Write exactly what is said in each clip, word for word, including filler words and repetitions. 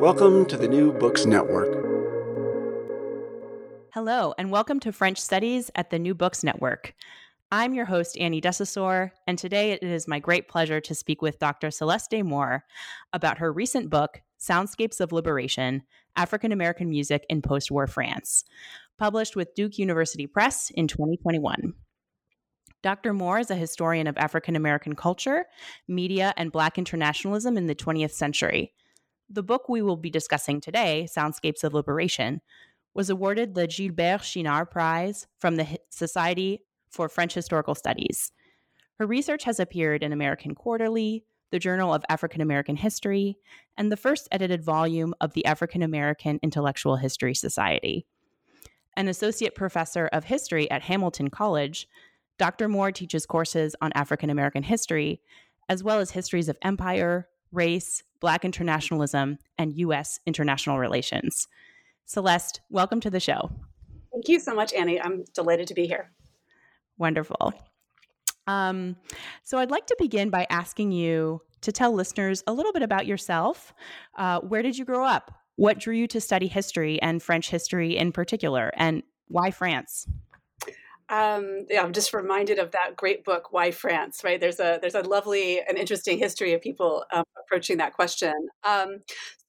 Welcome to the New Books Network. Hello, and welcome to French Studies at the New Books Network. I'm your host, Annie Desessor, and today it is my great pleasure to speak with Doctor Celeste Moore about her recent book, Soundscapes of Liberation, African American Music in Post-War France, published with Duke University Press in twenty twenty-one. Doctor Moore is a historian of African American culture, media, and Black internationalism in the twentieth century. The book we will be discussing today, Soundscapes of Liberation, was awarded the Gilbert Chinard Prize from the Society for French Historical Studies. Her research has appeared in American Quarterly, the Journal of African American History, and the first edited volume of the African American Intellectual History Society. An associate professor of history at Hamilton College, Doctor Moore teaches courses on African American history, as well as histories of empire, race, Black internationalism, and U S international relations. Celeste, welcome to the show. Thank you so much, Annie. I'm delighted to be here. Wonderful. Um, so I'd like to begin by asking you to tell listeners a little bit about yourself. Uh, where did you grow up? What drew you to study history and French history in particular, and why France? Um, yeah, I'm just reminded of that great book, Why France, right? There's a there's a lovely and interesting history of people um, approaching that question. Um,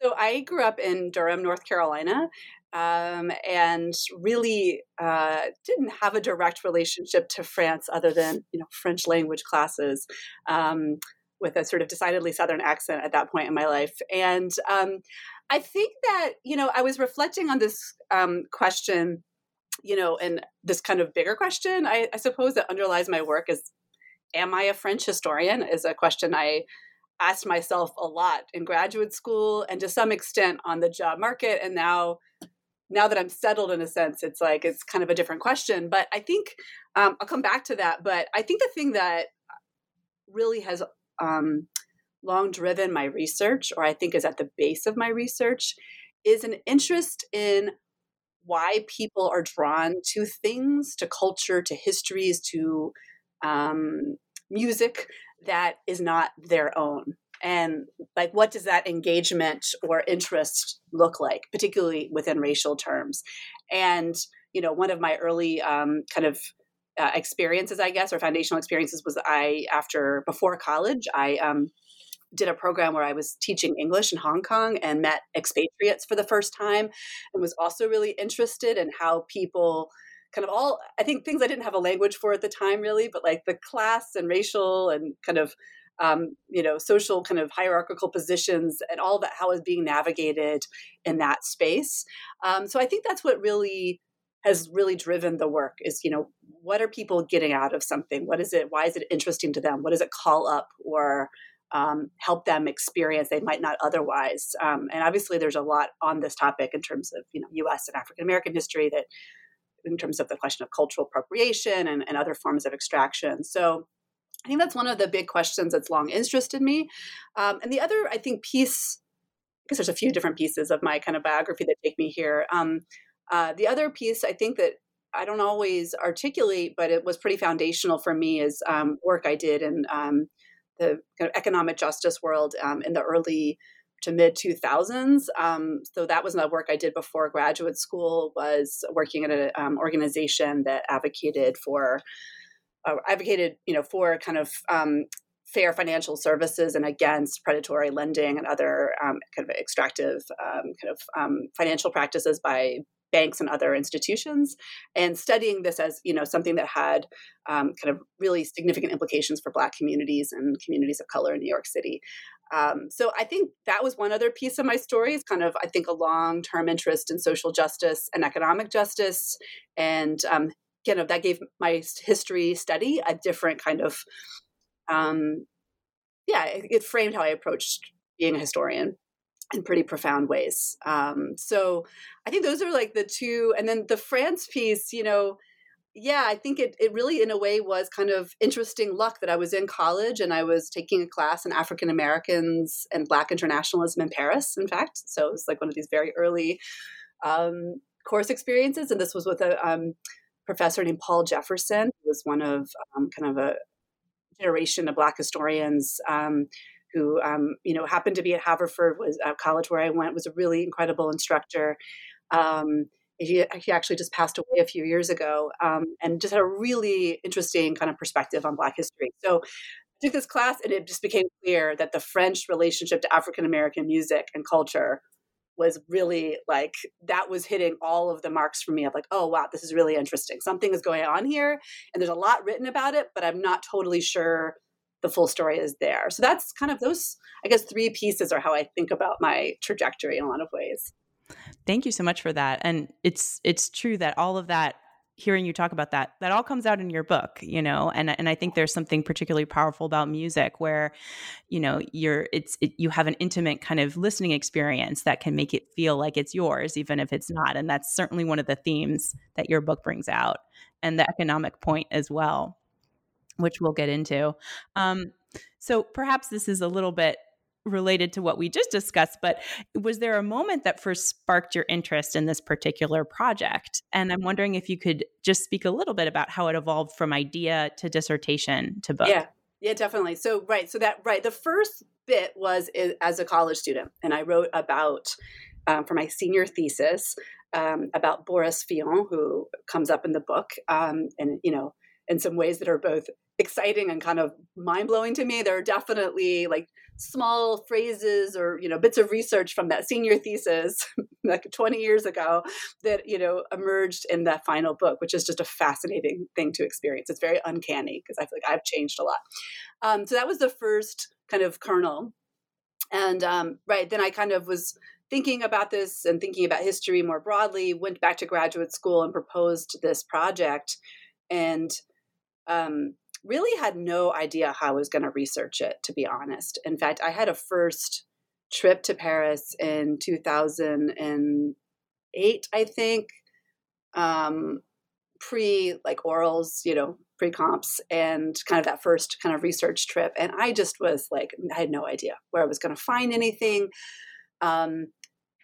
so I grew up in Durham, North Carolina, um, and really uh, didn't have a direct relationship to France other than, you know, French language classes um, with a sort of decidedly Southern accent at that point in my life. And um, I think that, you know, I was reflecting on this um, question you know, and this kind of bigger question, I, I suppose, that underlies my work is, am I a French historian? Is a question I asked myself a lot in graduate school and to some extent on the job market. And now, now that I'm settled in a sense, it's like, it's kind of a different question, but I think um, I'll come back to that. But I think the thing that really has um, long driven my research, or I think is at the base of my research, is an interest in why people are drawn to things, to culture, to histories, to um, music that is not their own. And like, what does that engagement or interest look like, particularly within racial terms? And, you know, one of my early um, kind of uh, experiences, I guess, or foundational experiences was I, after, before college, I um, did a program where I was teaching English in Hong Kong and met expatriates for the first time, and was also really interested in how people kind of all, I think things I didn't have a language for at the time really, but like the class and racial and kind of, um, you know, social kind of hierarchical positions and all that, how is being navigated in that space. Um, so I think that's what really has really driven the work is, you know, what are people getting out of something? What is it? Why is it interesting to them? What does it call up or Um, help them experience they might not otherwise. Um, and obviously there's a lot on this topic in terms of, you know, U S and African-American history that in terms of the question of cultural appropriation and, and other forms of extraction. So I think that's one of the big questions that's long interested me. Um, and the other, I think, piece, because there's a few different pieces of my kind of biography that take me here. Um, uh, the other piece I think that I don't always articulate, but it was pretty foundational for me is um, work I did in um, the kind of economic justice world um, in the early to mid two thousands. Um, so that was the work I did before graduate school, was working at an um, organization that advocated for, uh, advocated, you know, for kind of um, fair financial services and against predatory lending and other um, kind of extractive um, kind of um, financial practices by banks and other institutions, and studying this as, you know, something that had um, kind of really significant implications for Black communities and communities of color in New York City. Um, so I think that was one other piece of my story is kind of, I think, a long-term interest in social justice and economic justice. And um, you know, that gave my history study a different kind of, um, yeah, it, it framed how I approached being a historian. in pretty profound ways. Um, so I think those are like the two. And then the France piece, you know, yeah, I think it it really in a way was kind of interesting luck that I was in college and I was taking a class on African Americans and Black internationalism in Paris, in fact. So it was like one of these very early um, course experiences. And this was with a um, professor named Paul Jefferson, who was one of um, kind of a generation of Black historians um, who, um, you know, happened to be at Haverford was, uh, College where I went, was a really incredible instructor. Um, he, he actually just passed away a few years ago um, and just had a really interesting kind of perspective on Black history. So I took this class and it just became clear that the French relationship to African-American music and culture was really like, that was hitting all of the marks for me of like, oh, wow, this is really interesting. Something is going on here and there's a lot written about it, but I'm not totally sure the full story is there. So that's kind of those, I guess, three pieces are how I think about my trajectory in a lot of ways. Thank you so much for that. And it's it's true that all of that, hearing you talk about that, that all comes out in your book, you know, and and I think there's something particularly powerful about music where, you know, you're it's it, you have an intimate kind of listening experience that can make it feel like it's yours, even if it's not. And that's certainly one of the themes that your book brings out, and the economic point as well, which we'll get into. Um, so perhaps this is a little bit related to what we just discussed, but was there a moment that first sparked your interest in this particular project? And I'm wondering if you could just speak a little bit about how it evolved from idea to dissertation to book. Yeah, yeah, definitely. So, right. So that, right. The first bit was is, as a college student, and I wrote about, um, for my senior thesis, um, about Boris Vian, who comes up in the book, um, and, you know, in some ways that are both exciting and kind of mind-blowing to me. There are definitely like small phrases or, you know, bits of research from that senior thesis like twenty years ago that, you know, emerged in that final book, which is just a fascinating thing to experience. It's very uncanny because I feel like I've changed a lot. Um, so that was the first kind of kernel. And um, right then I kind of was thinking about this and thinking about history more broadly, went back to graduate school and proposed this project and um, really had no idea how I was going to research it, to be honest. In fact, I had a first trip to Paris in two thousand eight, I think, um, pre like orals, you know, pre comps and kind of that first kind of research trip. And I just was like, I had no idea where I was going to find anything. Um,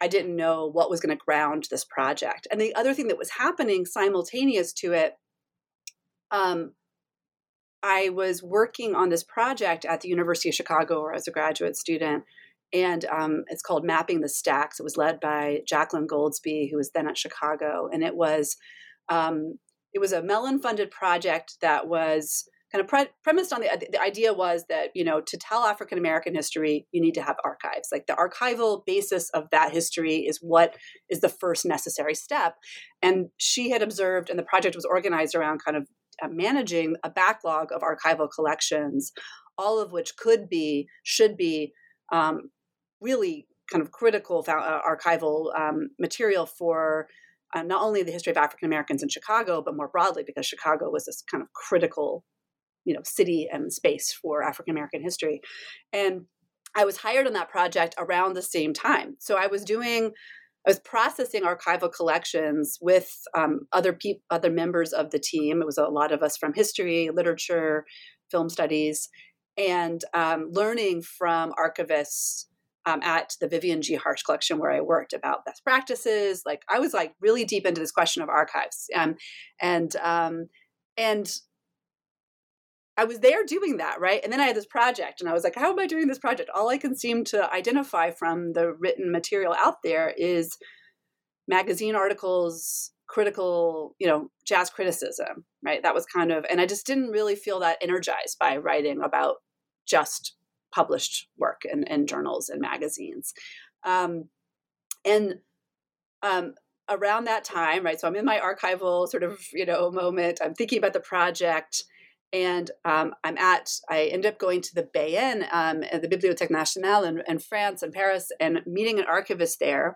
I didn't know what was going to ground this project. And the other thing that was happening simultaneous to it, um, I was working on this project at the University of Chicago where I was a graduate student, and um, it's called Mapping the Stacks. It was led by Jacqueline Goldsby, who was then at Chicago, and it was um, it was a Mellon-funded project that was kind of pre- premised on the the idea was that, you know, to tell African American history, you need to have archives. Like the archival basis of that history is what is the first necessary step. And she had observed, and the project was organized around kind of managing a backlog of archival collections, all of which could be, should be um, really kind of critical fa- archival um, material for uh, not only the history of African Americans in Chicago, but more broadly, because Chicago was this kind of critical, you know, city and space for African American history. And I was hired on that project around the same time. So I was doing I was processing archival collections with um, other people, other members of the team. It was a lot of us from history, literature, film studies, and um, learning from archivists um, at the Vivian G. Harsh collection where I worked about best practices. Like I was like really deep into this question of archives, um, and um, and I was there doing that, right? And then I had this project and I was like, how am I doing this project? All I can seem to identify from the written material out there is magazine articles, critical, you know, jazz criticism, right? That was kind of, and I just didn't really feel that energized by writing about just published work and, and journals and magazines. Um, and um, around that time, right? So I'm in my archival sort of, you know, moment. I'm thinking about the project. And um, I'm at, I ended up going to the Bayenne, um, at the Bibliothèque Nationale in, in France, in Paris, and meeting an archivist there.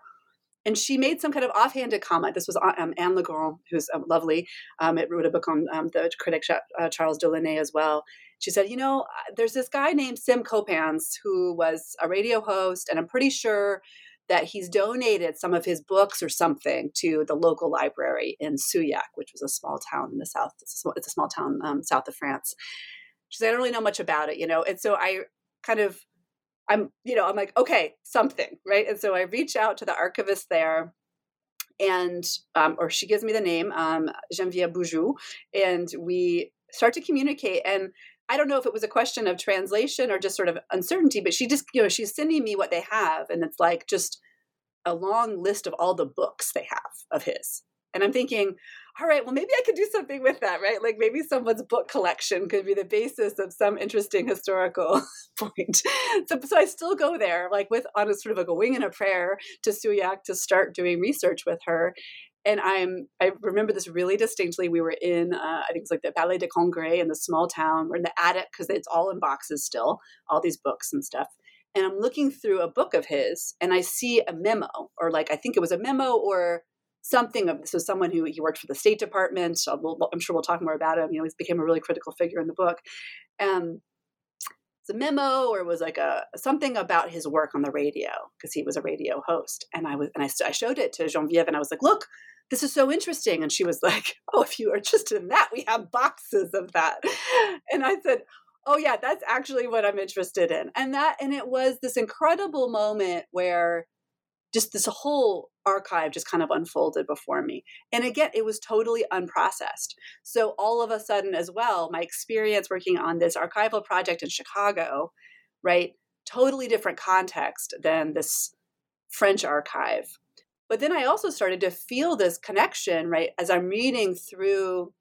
And she made some kind of offhanded comment. This was um, Anne Legrand, who's um, lovely. Um, it wrote a book on um, the critic uh, Charles Delaunay as well. she said, you know, there's this guy named Sim Copans who was a radio host, and I'm pretty sure that he's donated some of his books or something to the local library in Souillac, which was a small town in the south. It's a small, it's a small town um, south of France. She said, I don't really know much about it, you know. And so I kind of, I'm, you know, I'm like, okay, something, right? And so I reach out to the archivist there, and, um, or she gives me the name, um, Geneviève Boujou, and we start to communicate. And I don't know if it was a question of translation or just sort of uncertainty, but she just, you know, she's sending me what they have. And it's like just a long list of all the books they have of his. And I'm thinking, all right, well, maybe I could do something with that, right? Like maybe someone's book collection could be the basis of some interesting historical point. So, so I still go there, like with on a sort of like a wing and a prayer to Souillac to start doing research with her. And I'm, I remember this really distinctly. We were in, uh, I think it's like the Palais de Congrès in the small town. We're in the attic because it's all in boxes still, all these books and stuff. And I'm looking through a book of his and I see a memo, or like, I think it was a memo or something of, so someone who, he worked for the State Department. So we'll, I'm sure we'll talk more about him. You know, he became a really critical figure in the book. Um, it's a memo, or it was like a, something about his work on the radio, because he was a radio host. And I was, and I, I showed it to Geneviève and I was like, look, this is so interesting. And she was like, oh, if you are interested in that, we have boxes of that. And I said, oh yeah, that's actually what I'm interested in. And that, and it was this incredible moment where just this whole archive just kind of unfolded before me. And again, it was totally unprocessed. So all of a sudden as well, my experience working on this archival project in Chicago, right? Totally different context than this French archive. But then I also started to feel this connection, right? As I'm reading through,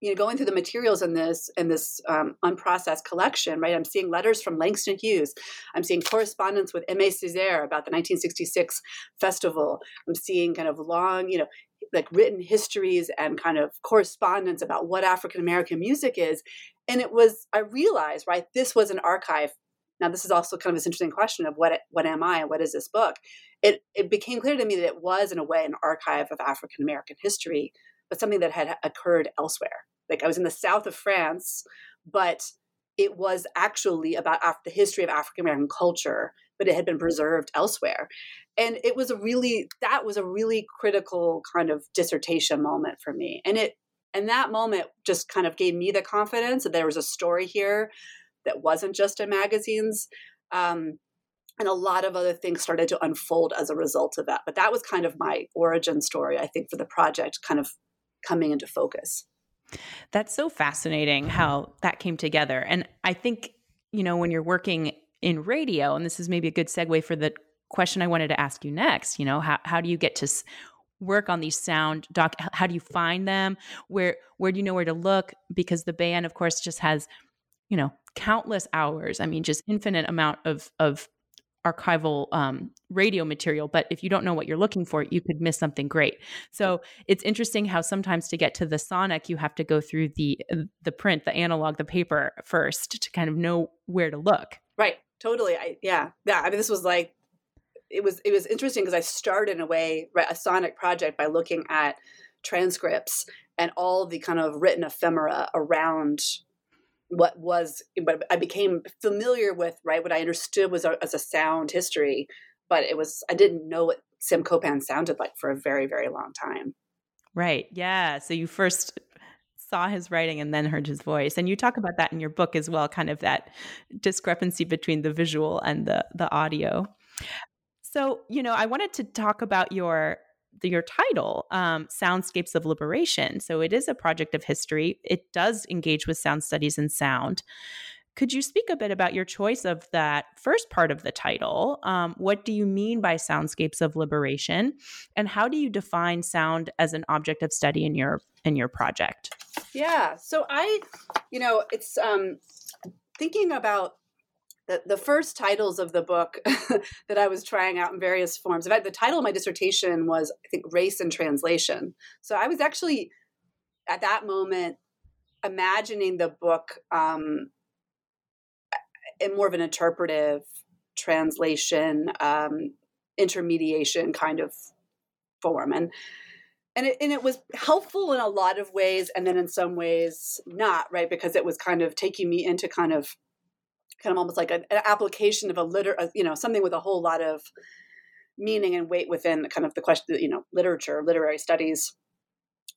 you know, going through the materials in this in this um, unprocessed collection, right? I'm seeing letters from Langston Hughes. I'm seeing correspondence with Aimé Césaire about the nineteen sixty-six festival. I'm seeing kind of long, you know, like written histories and kind of correspondence about what African American music is. And it was, I realized, right, this was an archive. Now, this is also kind of this interesting question of what what am I and what is this book? It it became clear to me that it was, in a way, an archive of African American history, but something that had occurred elsewhere. Like I was in the south of France, but it was actually about Af- the history of African American culture, but it had been preserved elsewhere. And it was a really that was a really critical kind of dissertation moment for me. And it and that moment just kind of gave me the confidence that there was a story here that wasn't just in magazines. Um, and a lot of other things started to unfold as a result of that. But that was kind of my origin story, I think, for the project kind of coming into focus. That's so fascinating how that came together. And I think, you know, when you're working in radio, and this is maybe a good segue for the question I wanted to ask you next, you know, how, how do you get to s- work on these sound doc? How do you find them? Where, where do you know where to look? Because the band, of course, just has, you know, countless hours. I mean, just infinite amount of, of archival um, radio material. But if you don't know what you're looking for, you could miss something great. So it's interesting how sometimes to get to the sonic, you have to go through the, the print, the analog, the paper first to kind of know where to look. Right. Totally. I, yeah. Yeah. I mean, this was like, it was, it was interesting because I started in a way, a sonic project by looking at transcripts and all the kind of written ephemera around what was, but I became familiar with, right, what I understood was a, as a sound history, but it was, I didn't know what Sim Copan sounded like for a very, very long time. Right. Yeah. So you first saw his writing and then heard his voice. And you talk about that in your book as well, kind of that discrepancy between the visual and the, the audio. So, you know, I wanted to talk about your your title, um, Soundscapes of Liberation. So it is a project of history. It does engage with sound studies and sound. Could you speak a bit about your choice of that first part of the title? Um, what do you mean by Soundscapes of Liberation? And how do you define sound as an object of study in your, in your project? Yeah. So I, you know, it's um, thinking about The, the first titles of the book that I was trying out in various forms. In fact, the title of my dissertation was, I think, Race and Translation. So I was actually, at that moment, imagining the book um, in more of an interpretive translation, um, intermediation kind of form. And And it, and it was helpful in a lot of ways, and then in some ways not, right? Because it was kind of taking me into kind of, kind of almost like an, an application of a liter, a, you know, something with a whole lot of meaning and weight within kind of the question, you know, literature, literary studies,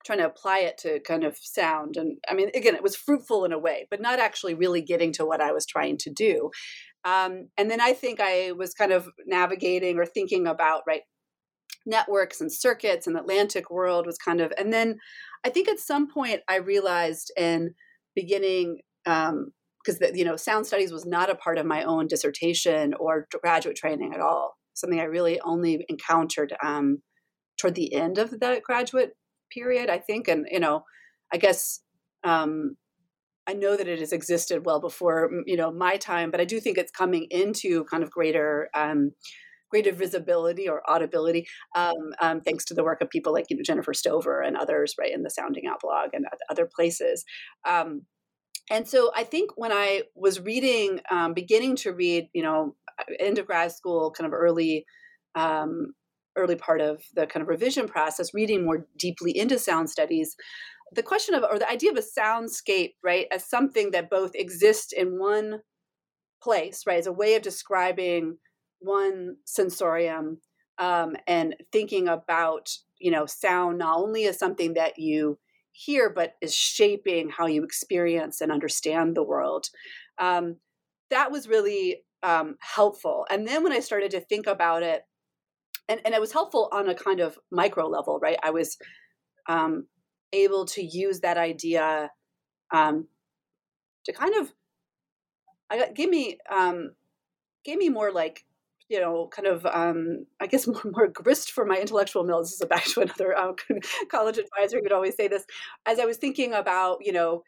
trying to apply it to kind of sound. And I mean, again, it was fruitful in a way, but not actually really getting to what I was trying to do. Um, and then I think I was kind of navigating or thinking about, right, networks and circuits, and Atlantic world was kind of, and then I think at some point I realized in beginning, um, because you know, sound studies was not a part of my own dissertation or graduate training at all. Something I really only encountered um, toward the end of that graduate period, I think. And you know, I guess um, I know that it has existed well before you know my time, but I do think it's coming into kind of greater. Um, greater visibility or audibility, um, um, thanks to the work of people like you know, Jennifer Stover and others, right, in the Sounding Out blog and other places. Um, and so I think when I was reading, um, beginning to read, you know, into grad school, kind of early, um, early part of the kind of revision process, reading more deeply into sound studies, the question of, or the idea of a soundscape, right, as something that both exists in one place, right, as a way of describing one sensorium, um, and thinking about, you know, sound not only as something that you hear, but is shaping how you experience and understand the world. Um, that was really um, helpful. And then when I started to think about it, and, and it was helpful on a kind of micro level, right? I was um, able to use that idea um, to kind of, I got, gave me, um, gave me more like, you know, kind of, um, I guess, more, more grist for my intellectual mill. This is back to another um, college advisor who would always say this. As I was thinking about, you know,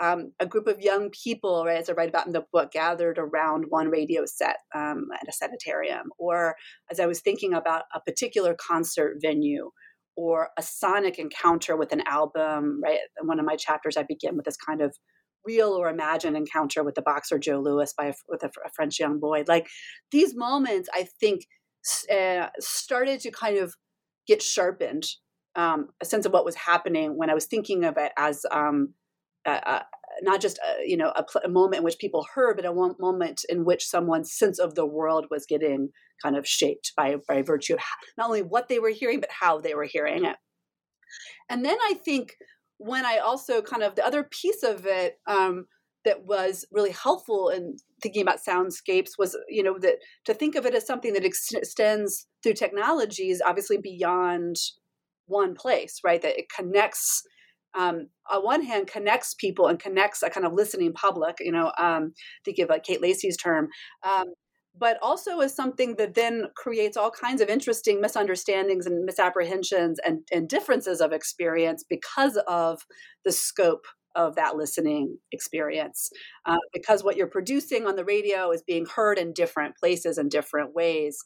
um, a group of young people, right, as I write about in the book, gathered around one radio set um, at a sanitarium, or as I was thinking about a particular concert venue or a sonic encounter with an album, right? In one of my chapters, I begin with this kind of real or imagined encounter with the boxer Joe Louis by a, with a, a French young boy. Like these moments, I think, uh, started to kind of get sharpened, um, a sense of what was happening when I was thinking of it as um, uh, uh, not just a, you know a, pl- a moment in which people heard, but a one moment in which someone's sense of the world was getting kind of shaped by by virtue of not only what they were hearing, but how they were hearing it. And then I think, when I also kind of the other piece of it um, that was really helpful in thinking about soundscapes was, you know, that to think of it as something that ex- extends through technologies, obviously beyond one place, right? That it connects, um, on one hand, connects people and connects a kind of listening public, you know, um, thinking of like Kate Lacey's term, um, but also as something that then creates all kinds of interesting misunderstandings and misapprehensions and, and differences of experience because of the scope of that listening experience. Uh, because what you're producing on the radio is being heard in different places in different ways.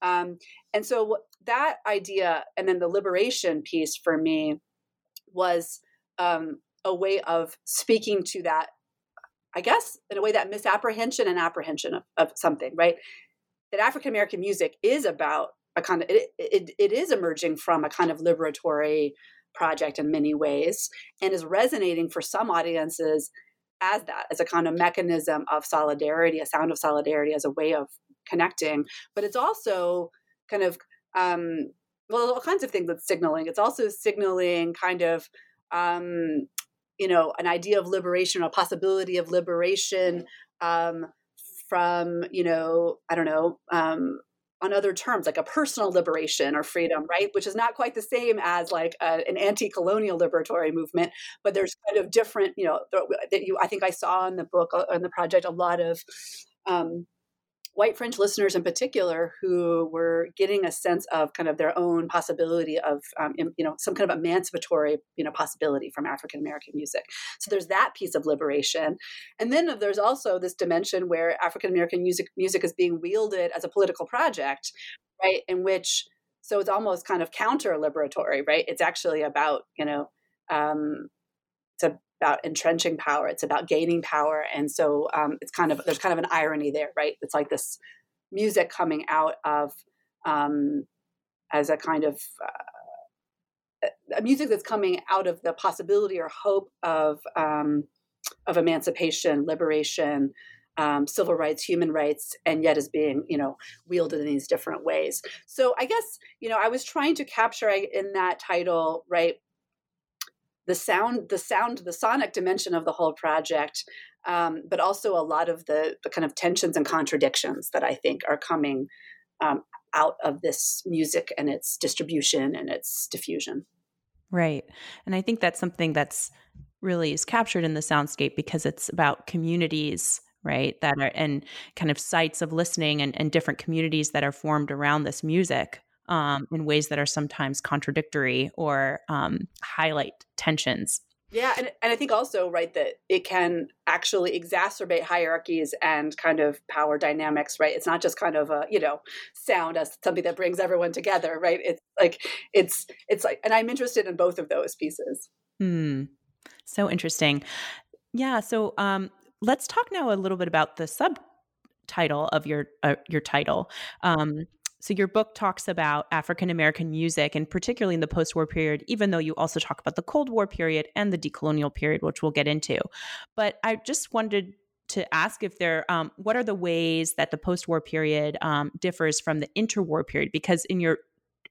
Um, and so that idea, and then the liberation piece for me was um, a way of speaking to that, I guess, in a way, that misapprehension and apprehension of, of something, right? That African-American music is about a kind of, it, it, it is emerging from a kind of liberatory project in many ways and is resonating for some audiences as that, as a kind of mechanism of solidarity, a sound of solidarity as a way of connecting. But it's also kind of, um, well, all kinds of things that's signaling. It's also signaling kind of, um, you know, an idea of liberation, a possibility of liberation um, from, you know, I don't know, um, on other terms, like a personal liberation or freedom, right? Which is not quite the same as like a, an anti-colonial liberatory movement, but there's kind of different, you know, that you, I think I saw in the book, on the project, a lot of um, white French listeners in particular who were getting a sense of kind of their own possibility of, um, you know, some kind of emancipatory, you know, possibility from African-American music. So there's that piece of liberation. And then there's also this dimension where African-American music music is being wielded as a political project, right? In which, so it's almost kind of counter-liberatory, right? It's actually about, you know, um, it's a, about entrenching power. It's about gaining power. And so um, it's kind of, there's kind of an irony there, right? It's like this music coming out of um, as a kind of, uh, music that's coming out of the possibility or hope of um, of emancipation, liberation, um, civil rights, human rights, and yet is being, you know, wielded in these different ways. So I guess, you know, I was trying to capture in that title, right, the sound, the sound, the sonic dimension of the whole project, um, but also a lot of the, the kind of tensions and contradictions that I think are coming um, out of this music and its distribution and its diffusion. Right. And I think that's something that's really is captured in the soundscape, because it's about communities, right, that are, and kind of sites of listening and, and different communities that are formed around this music um, in ways that are sometimes contradictory or um, highlight tensions. Yeah. And, and I think also, right, that it can actually exacerbate hierarchies and kind of power dynamics, right? It's not just kind of a, you know, sound as something that brings everyone together, right? It's like, it's, it's like, and I'm interested in both of those pieces. Hmm. So interesting. Yeah. So um, let's talk now a little bit about the subtitle of your, uh, your title. Um, So your book talks about African-American music, and particularly in the post-war period, even though you also talk about the Cold War period and the decolonial period, which we'll get into. But I just wanted to ask if there, um, what are the ways that the post-war period um, differs from the interwar period? Because in your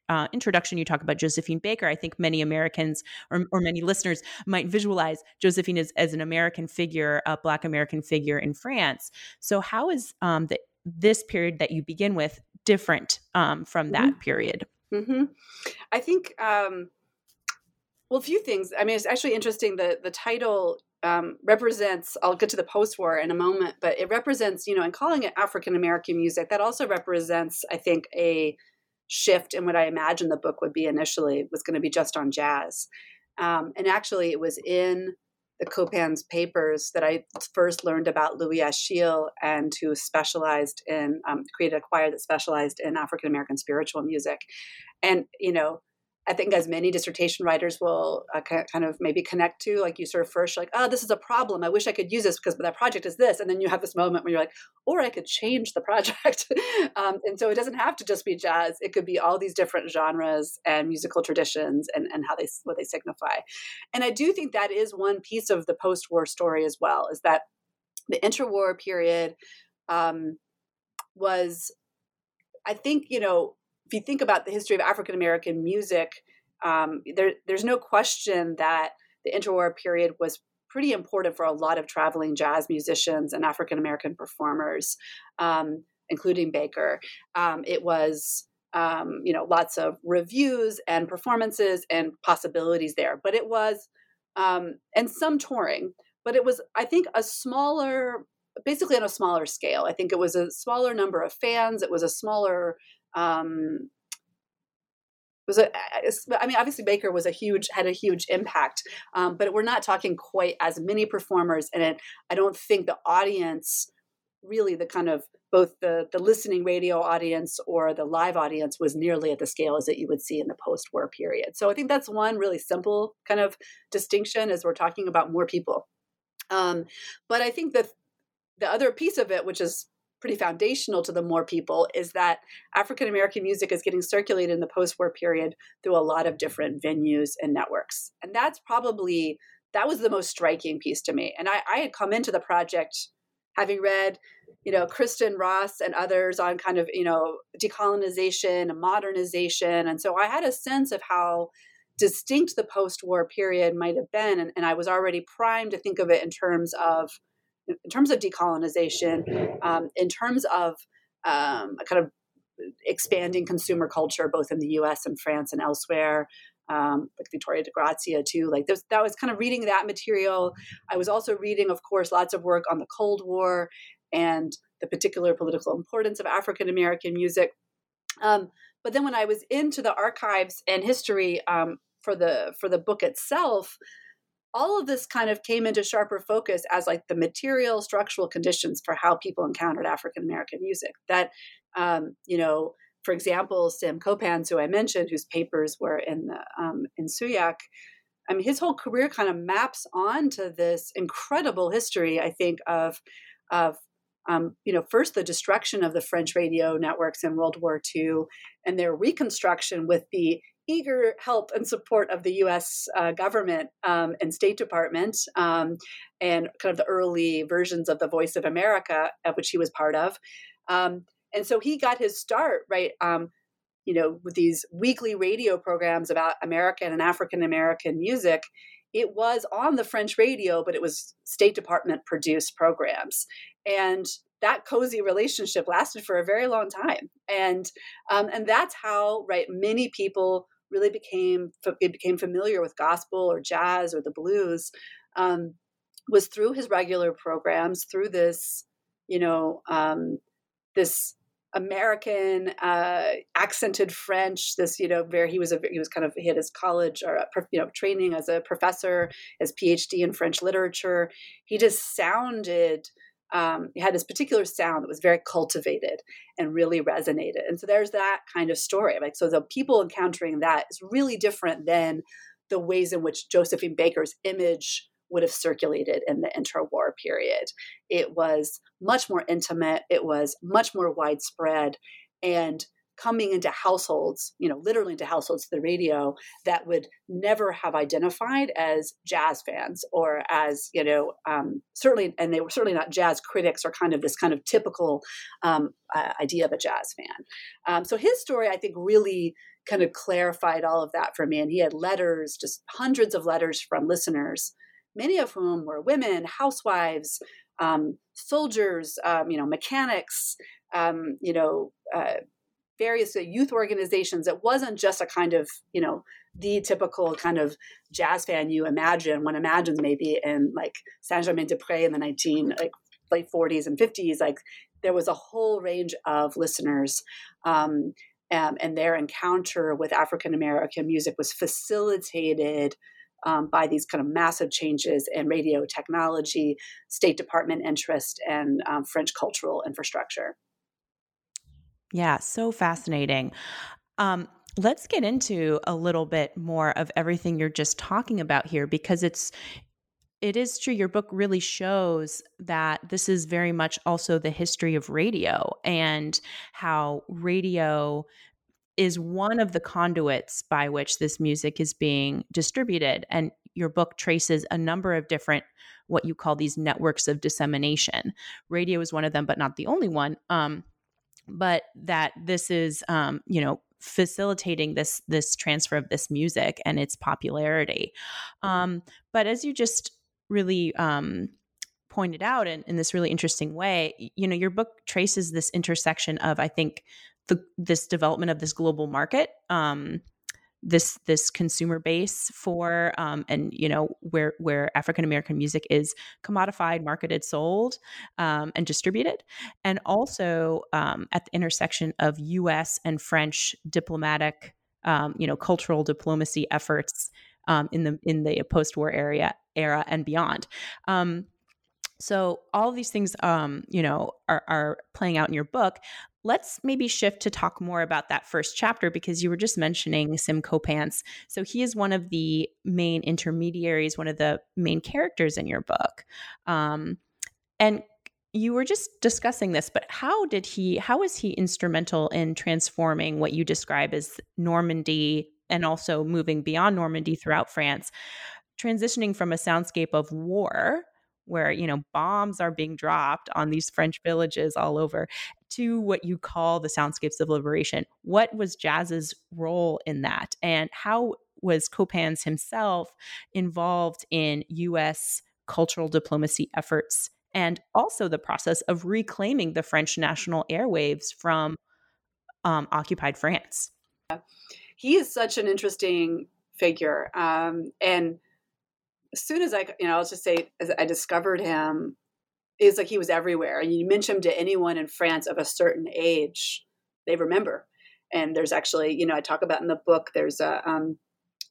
uh, introduction, you talk about Josephine Baker. I think many Americans or, or many listeners might visualize Josephine as, as an American figure, a Black American figure in France. So how is um, the, this period that you begin with different um, from that mm-hmm. period? Mm-hmm. I think, um, well, a few things. I mean, it's actually interesting that the title um, represents, I'll get to the post-war in a moment, but it represents, you know, in calling it African-American music, that also represents, I think, a shift in what I imagined the book would be initially, was going to be just on jazz. Um, and actually, it was in the Copans papers that I first learned about Louis Achille, and who specialized in, um, created a choir that specialized in African-American spiritual music. And, you know, I think as many dissertation writers will uh, kind of maybe connect to, like you sort of first like, oh, this is a problem. I wish I could use this because that project is this. And then you have this moment where you're like, or I could change the project. um, and so it doesn't have to just be jazz. It could be all these different genres and musical traditions and, and how they, what they signify. And I do think that is one piece of the post-war story as well, is that the interwar period um, was, I think, you know, if you think about the history of African American music, um, there, there's no question that the interwar period was pretty important for a lot of traveling jazz musicians and African American performers, um, including Baker. Um, it was, um, you know, lots of reviews and performances and possibilities there, but it was, um, and some touring, but it was, I think, a smaller, basically on a smaller scale. I think it was a smaller number of fans. It was a smaller Um, was a, I mean, obviously Baker was a huge, had a huge impact, um, but we're not talking quite as many performers, and it, I don't think the audience, really the kind of both the the listening radio audience or the live audience, was nearly at the scales that you would see in the post-war period. So I think that's one really simple kind of distinction, as we're talking about more people. Um, but I think that the other piece of it, which is pretty foundational to the more people, is that African-American music is getting circulated in the post-war period through a lot of different venues and networks. And that's probably, that was the most striking piece to me. And I, I had come into the project having read, you know, Kristen Ross and others on kind of, you know, decolonization and modernization. And so I had a sense of how distinct the post-war period might have been. And, and I was already primed to think of it in terms of in terms of decolonization, um, in terms of um, a kind of expanding consumer culture, both in the U S and France and elsewhere, um, like Vittoria de Grazia too. Like this, that was kind of reading that material. I was also reading, of course, lots of work on the Cold War and the particular political importance of African-American music. Um, but then when I was into the archives and history um, for the for the book itself, all of this kind of came into sharper focus as like the material structural conditions for how people encountered African-American music. That, um, you know, for example, Sim Copans, who I mentioned, whose papers were in the, um, in Souillac, I mean, his whole career kind of maps onto this incredible history, I think, of, of um, you know, first the destruction of the French radio networks in World War Two and their reconstruction with the eager help and support of the U S uh, government um, and State Department um, and kind of the early versions of the Voice of America, of which he was part of. Um, and so he got his start, right, um, you know, with these weekly radio programs about American and African American music. It was on the French radio, but it was State Department produced programs. And that cozy relationship lasted for a very long time. And um, and that's how, right, many people really became it became familiar with gospel or jazz or the blues, um, was through his regular programs, through this, you know, um, this American uh, accented French. This, you know, where he was a, he was kind of he had his college or you know training as a professor, his PhD in French literature. He just sounded. Um, it had this particular sound that was very cultivated and really resonated. And so there's that kind of story. Like, so the people encountering that is really different than the ways in which Josephine Baker's image would have circulated in the interwar period. It was much more intimate. It was much more widespread and coming into households, you know, literally into households, the radio that would never have identified as jazz fans or as, you know, um, certainly, and they were certainly not jazz critics or kind of this kind of typical um, uh, idea of a jazz fan. Um, so his story, I think, really kind of clarified all of that for me. And he had letters, just hundreds of letters from listeners, many of whom were women, housewives, um, soldiers, um, you know, mechanics, um, you know, uh, various youth organizations. It wasn't just a kind of, you know, the typical kind of jazz fan you imagine, one imagines maybe in like Saint-Germain-des-Prés in the nineteen like late forties and fifties. Like there was a whole range of listeners, um, and, and their encounter with African American music was facilitated um, by these kind of massive changes in radio technology, State Department interest, and um, French cultural infrastructure. Yeah, so fascinating. Um, let's get into a little bit more of everything you're just talking about here, because it's it is true. Your book really shows that this is very much also the history of radio and how radio is one of the conduits by which this music is being distributed. And your book traces a number of different, what you call these networks of dissemination. Radio is one of them, but not the only one. Um, But that this is, um, you know, facilitating this this transfer of this music and its popularity. Um, but as you just really um, pointed out in, in this really interesting way, you know, your book traces this intersection of, I think, the, this development of this global market, um, this this consumer base for, um, and you know, where where African American music is commodified, marketed, sold, um, and distributed, and also um, at the intersection of U S and French diplomatic, um, you know, cultural diplomacy efforts um, in the in the post-war era era and beyond. Um, so all of these things, um, you know, are are playing out in your book. Let's maybe shift to talk more about that first chapter, because you were just mentioning Sim Copans. So he is one of the main intermediaries, one of the main characters in your book. Um, and you were just discussing this, but how did he, how was he instrumental in transforming what you describe as Normandy and also moving beyond Normandy throughout France, transitioning from a soundscape of war where, you know, bombs are being dropped on these French villages all over to what you call the Soundscapes of Liberation? What was jazz's role in that? And how was Copans himself involved in U S cultural diplomacy efforts and also the process of reclaiming the French national airwaves from um, occupied France? He is such an interesting figure. Um, and as soon as I, you know, I'll just say, as I discovered him, it's like he was everywhere. And you mention him to anyone in France of a certain age, they remember. And there's actually, you know, I talk about in the book, there's a um,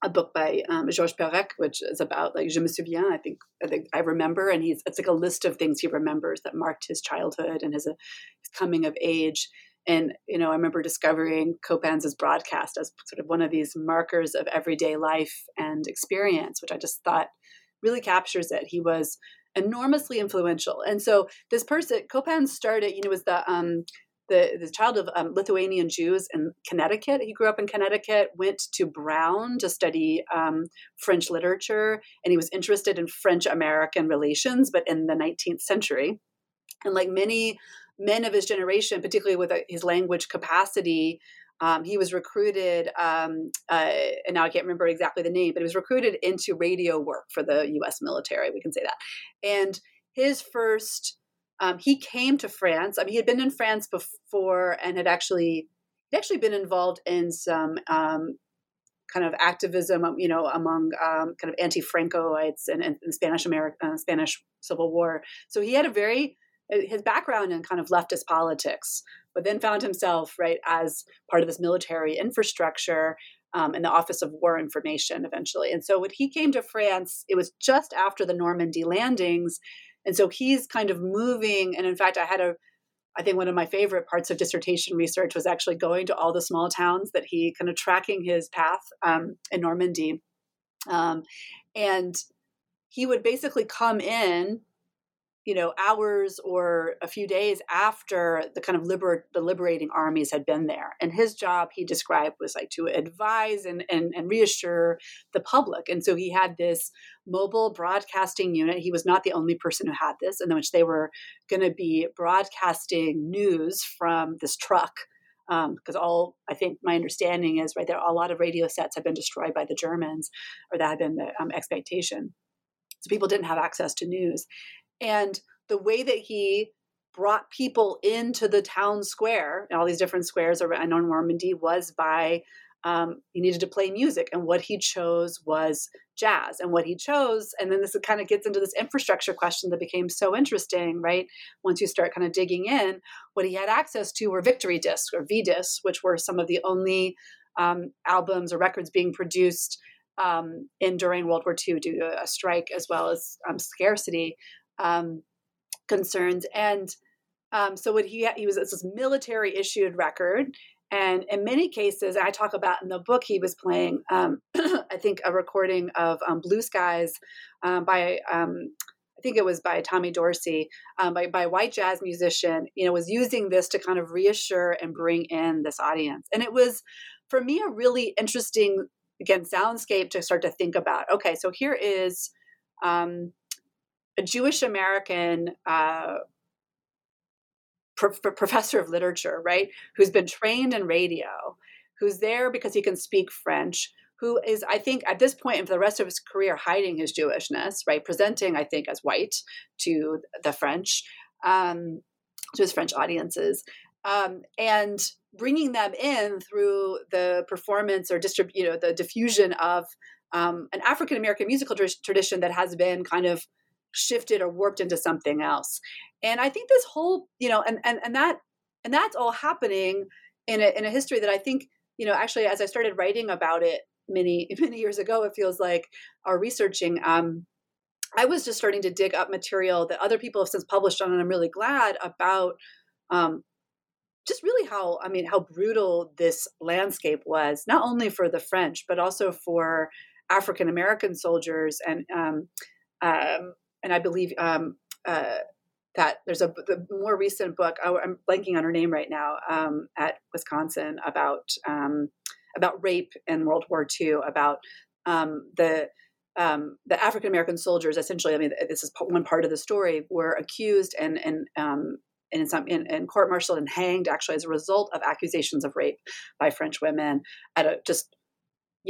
a book by um, Georges Perec, which is about like, Je me souviens, I think, I think I remember. And he's it's like a list of things he remembers that marked his childhood and his, uh, his coming of age. And, you know, I remember discovering Copans' broadcast as sort of one of these markers of everyday life and experience, which I just thought really captures it. He was enormously influential. And so this person, Copans started, you know, was the um, the, the child of um, Lithuanian Jews in Connecticut. He grew up in Connecticut, went to Brown to study um, French literature, and he was interested in French-American relations, but in the nineteenth century. And like many men of his generation, particularly with his language capacity, Um, he was recruited, um, uh, and now I can't remember exactly the name, but he was recruited into radio work for the U S military. We can say that. And his first, um, he came to France. I mean, he had been in France before and had actually, he'd actually been involved in some um, kind of activism, you know, among um, kind of anti-Francoites and, and Spanish America, uh, Spanish Civil War. So he had a very, his background in kind of leftist politics, but then found himself, right, as part of this military infrastructure um, in the Office of War Information eventually. And so when he came to France, it was just after the Normandy landings. And so he's kind of moving. And in fact, I had a, I think one of my favorite parts of dissertation research was actually going to all the small towns that he kind of tracking his path um, in Normandy. Um, and he would basically come in, you know, hours or a few days after the kind of liber- the liberating armies had been there. And his job, he described, was like to advise and, and, and reassure the public. And so he had this mobile broadcasting unit. He was not the only person who had this, in which they were going to be broadcasting news from this truck. Because um, all, I think my understanding is, right, there a lot of radio sets had been destroyed by the Germans, or that had been the um, expectation. So people didn't have access to news. And the way that he brought people into the town square and all these different squares around Normandy was by, um, he needed to play music. And what he chose was jazz. And what he chose, and then this kind of gets into this infrastructure question that became so interesting, right? Once you start kind of digging in, what he had access to were victory discs or V-discs, which were some of the only um, albums or records being produced um, in during World War Two due to a strike as well as um, scarcity. Um, concerns. And um, so what he, he was, it was this military issued record. And in many cases, I talk about in the book, he was playing, um, I think a recording of um, Blue Skies um, by, um, I think it was by Tommy Dorsey, um, by, by a white jazz musician, you know, was using this to kind of reassure and bring in this audience. And it was, for me, a really interesting, again, soundscape to start to think about, okay, so here is, um, a Jewish American uh, pro- professor of literature, right, who's been trained in radio, who's there because he can speak French, who is, I think, at this point and for the rest of his career, hiding his Jewishness, right, presenting, I think, as white to the French, um, to his French audiences, um, and bringing them in through the performance or distrib- you know, the diffusion of um, an African American musical tr- tradition that has been kind of shifted or warped into something else. And I think this whole, you know, and, and, and that, and that's all happening in a, in a history that I think, you know, actually, as I started writing about it many, many years ago, it feels like, or researching, um, I was just starting to dig up material that other people have since published on. And I'm really glad about, um, just really how, I mean, how brutal this landscape was, not only for the French, but also for African-American soldiers and, um, um, And I believe um, uh, that there's a the more recent book. I, I'm blanking on her name right now. Um, at Wisconsin about um, about rape in World War Two. About um, the um, the African American soldiers. Essentially, I mean, this is one part of the story. Were accused and and um, and in some in, in court-martialed and hanged actually as a result of accusations of rape by French women at a just.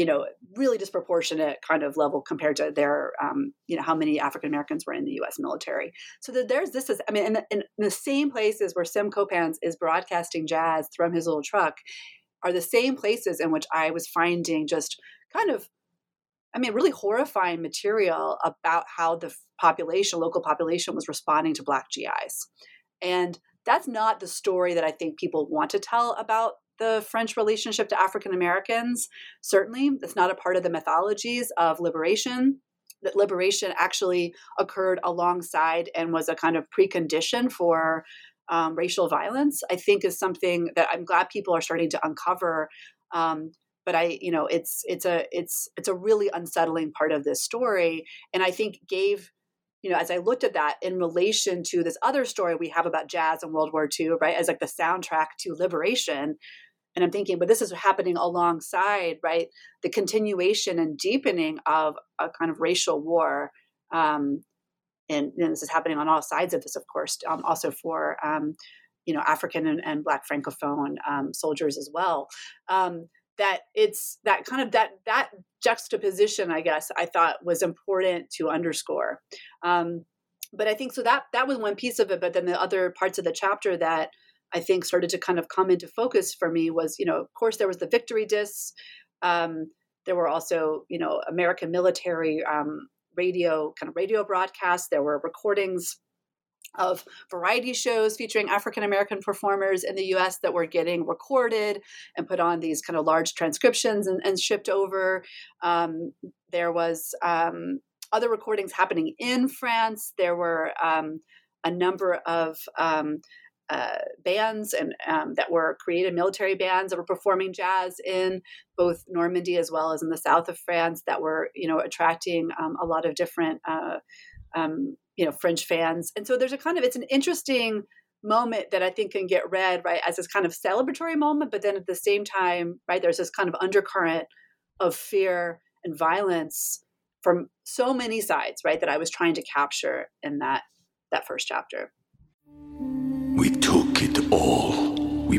you know, really disproportionate kind of level compared to their, um, you know, how many African Americans were in the U S military. So that there's this is, I mean, in the, in the same places where Sim Copans is broadcasting jazz from his little truck are the same places in which I was finding just kind of, I mean, really horrifying material about how the population, local population was responding to Black G Is. And that's not the story that I think people want to tell about the French relationship to African Americans. Certainly, that's not a part of the mythologies of liberation. That liberation actually occurred alongside and was a kind of precondition for um, racial violence, I think is something that I'm glad people are starting to uncover. Um, but I, you know, it's it's a it's it's a really unsettling part of this story, and I think gave you know, as I looked at that in relation to this other story we have about jazz and World War Two, right, as like the soundtrack to liberation. And I'm thinking, but this is happening alongside, right, the continuation and deepening of a kind of racial war. Um, and, and this is happening on all sides of this, of course, um, also for, um, you know, African and, and Black Francophone um, soldiers as well. Um, that it's that kind of that that juxtaposition, I guess, I thought was important to underscore. Um, but I think so that that was one piece of it. But then the other parts of the chapter that I think started to kind of come into focus for me was, you know, of course, there was the victory discs. Um, there were also, you know, American military um, radio, kind of radio broadcasts. There were recordings of variety shows featuring African-American performers in the U S that were getting recorded and put on these kind of large transcriptions and, and shipped over. Um, there was um, other recordings happening in France. There were um, a number of um Uh, bands and um, that were created, military bands that were performing jazz in both Normandy as well as in the south of France that were, you know, attracting um, a lot of different, uh, um, you know, French fans. And so there's a kind of, it's an interesting moment that I think can get read, right, as this kind of celebratory moment. But then at the same time, right, there's this kind of undercurrent of fear and violence from so many sides, right, that I was trying to capture in that that first chapter. We took it all. We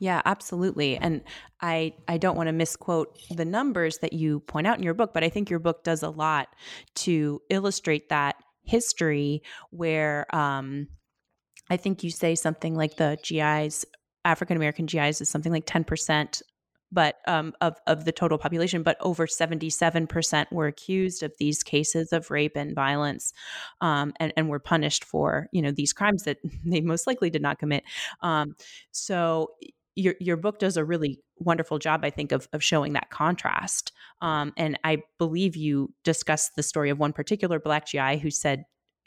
Yeah, absolutely. And I I don't want to misquote the numbers that you point out in your book, but I think your book does a lot to illustrate that history where um, I think you say something like the G Is, African-American G Is is something like ten percent but um, of, of the total population, but over seventy-seven percent were accused of these cases of rape and violence um, and, and were punished for, you know, these crimes that they most likely did not commit. Um, so Your your book does a really wonderful job, I think, of of showing that contrast. Um, and I believe you discussed the story of one particular Black G I who said,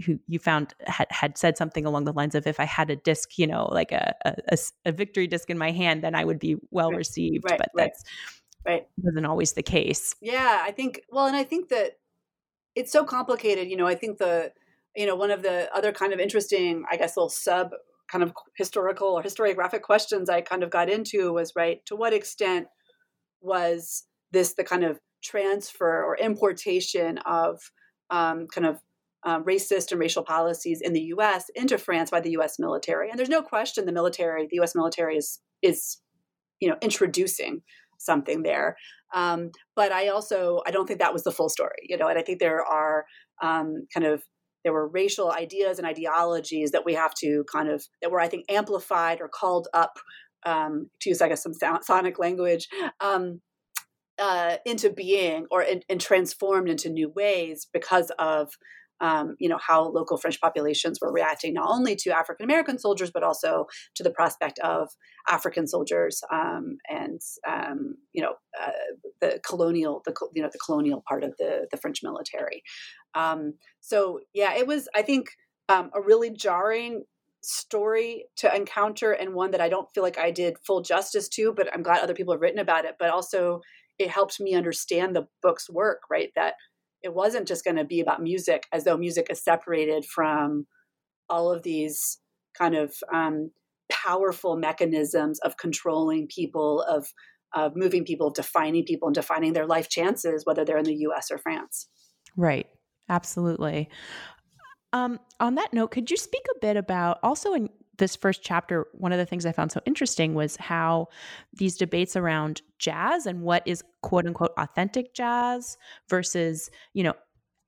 who you found had, had said something along the lines of, if I had a disc, you know, like a a, a victory disc in my hand, then I would be well received. Right, but right, that's right. Wasn't always the case. Yeah, I think, well, and I think that it's so complicated. You know, I think the, you know, one of the other kind of interesting, I guess, little sub kind of historical or historiographic questions I kind of got into was, right, to what extent was this the kind of transfer or importation of um, kind of um, racist and racial policies in the U S into France by the U S military? And there's no question the military, the U S military is, is you know, introducing something there. Um, but I also, I don't think that was the full story, you know, and I think there are um, kind of there were racial ideas and ideologies that we have to kind of, that were, I think, amplified or called up, um, to use, I guess, some sound, sonic language, um, uh, into being or in, and transformed into new ways because of, um, you know, how local French populations were reacting not only to African-American soldiers, but also to the prospect of African soldiers um, and, um, you know, uh, the colonial, the you know, the colonial part of the, the French military. Um, so, yeah, it was, I think, um, a really jarring story to encounter and one that I don't feel like I did full justice to, but I'm glad other people have written about it. But also it helped me understand the book's work, right, that it wasn't just going to be about music as though music is separated from all of these kind of um, powerful mechanisms of controlling people, of, of moving people, of defining people and defining their life chances, whether they're in the U S or France. Right. Absolutely. Um, on that note, could you speak a bit about also in this first chapter, one of the things I found so interesting was how these debates around jazz and what is quote unquote authentic jazz versus, you know,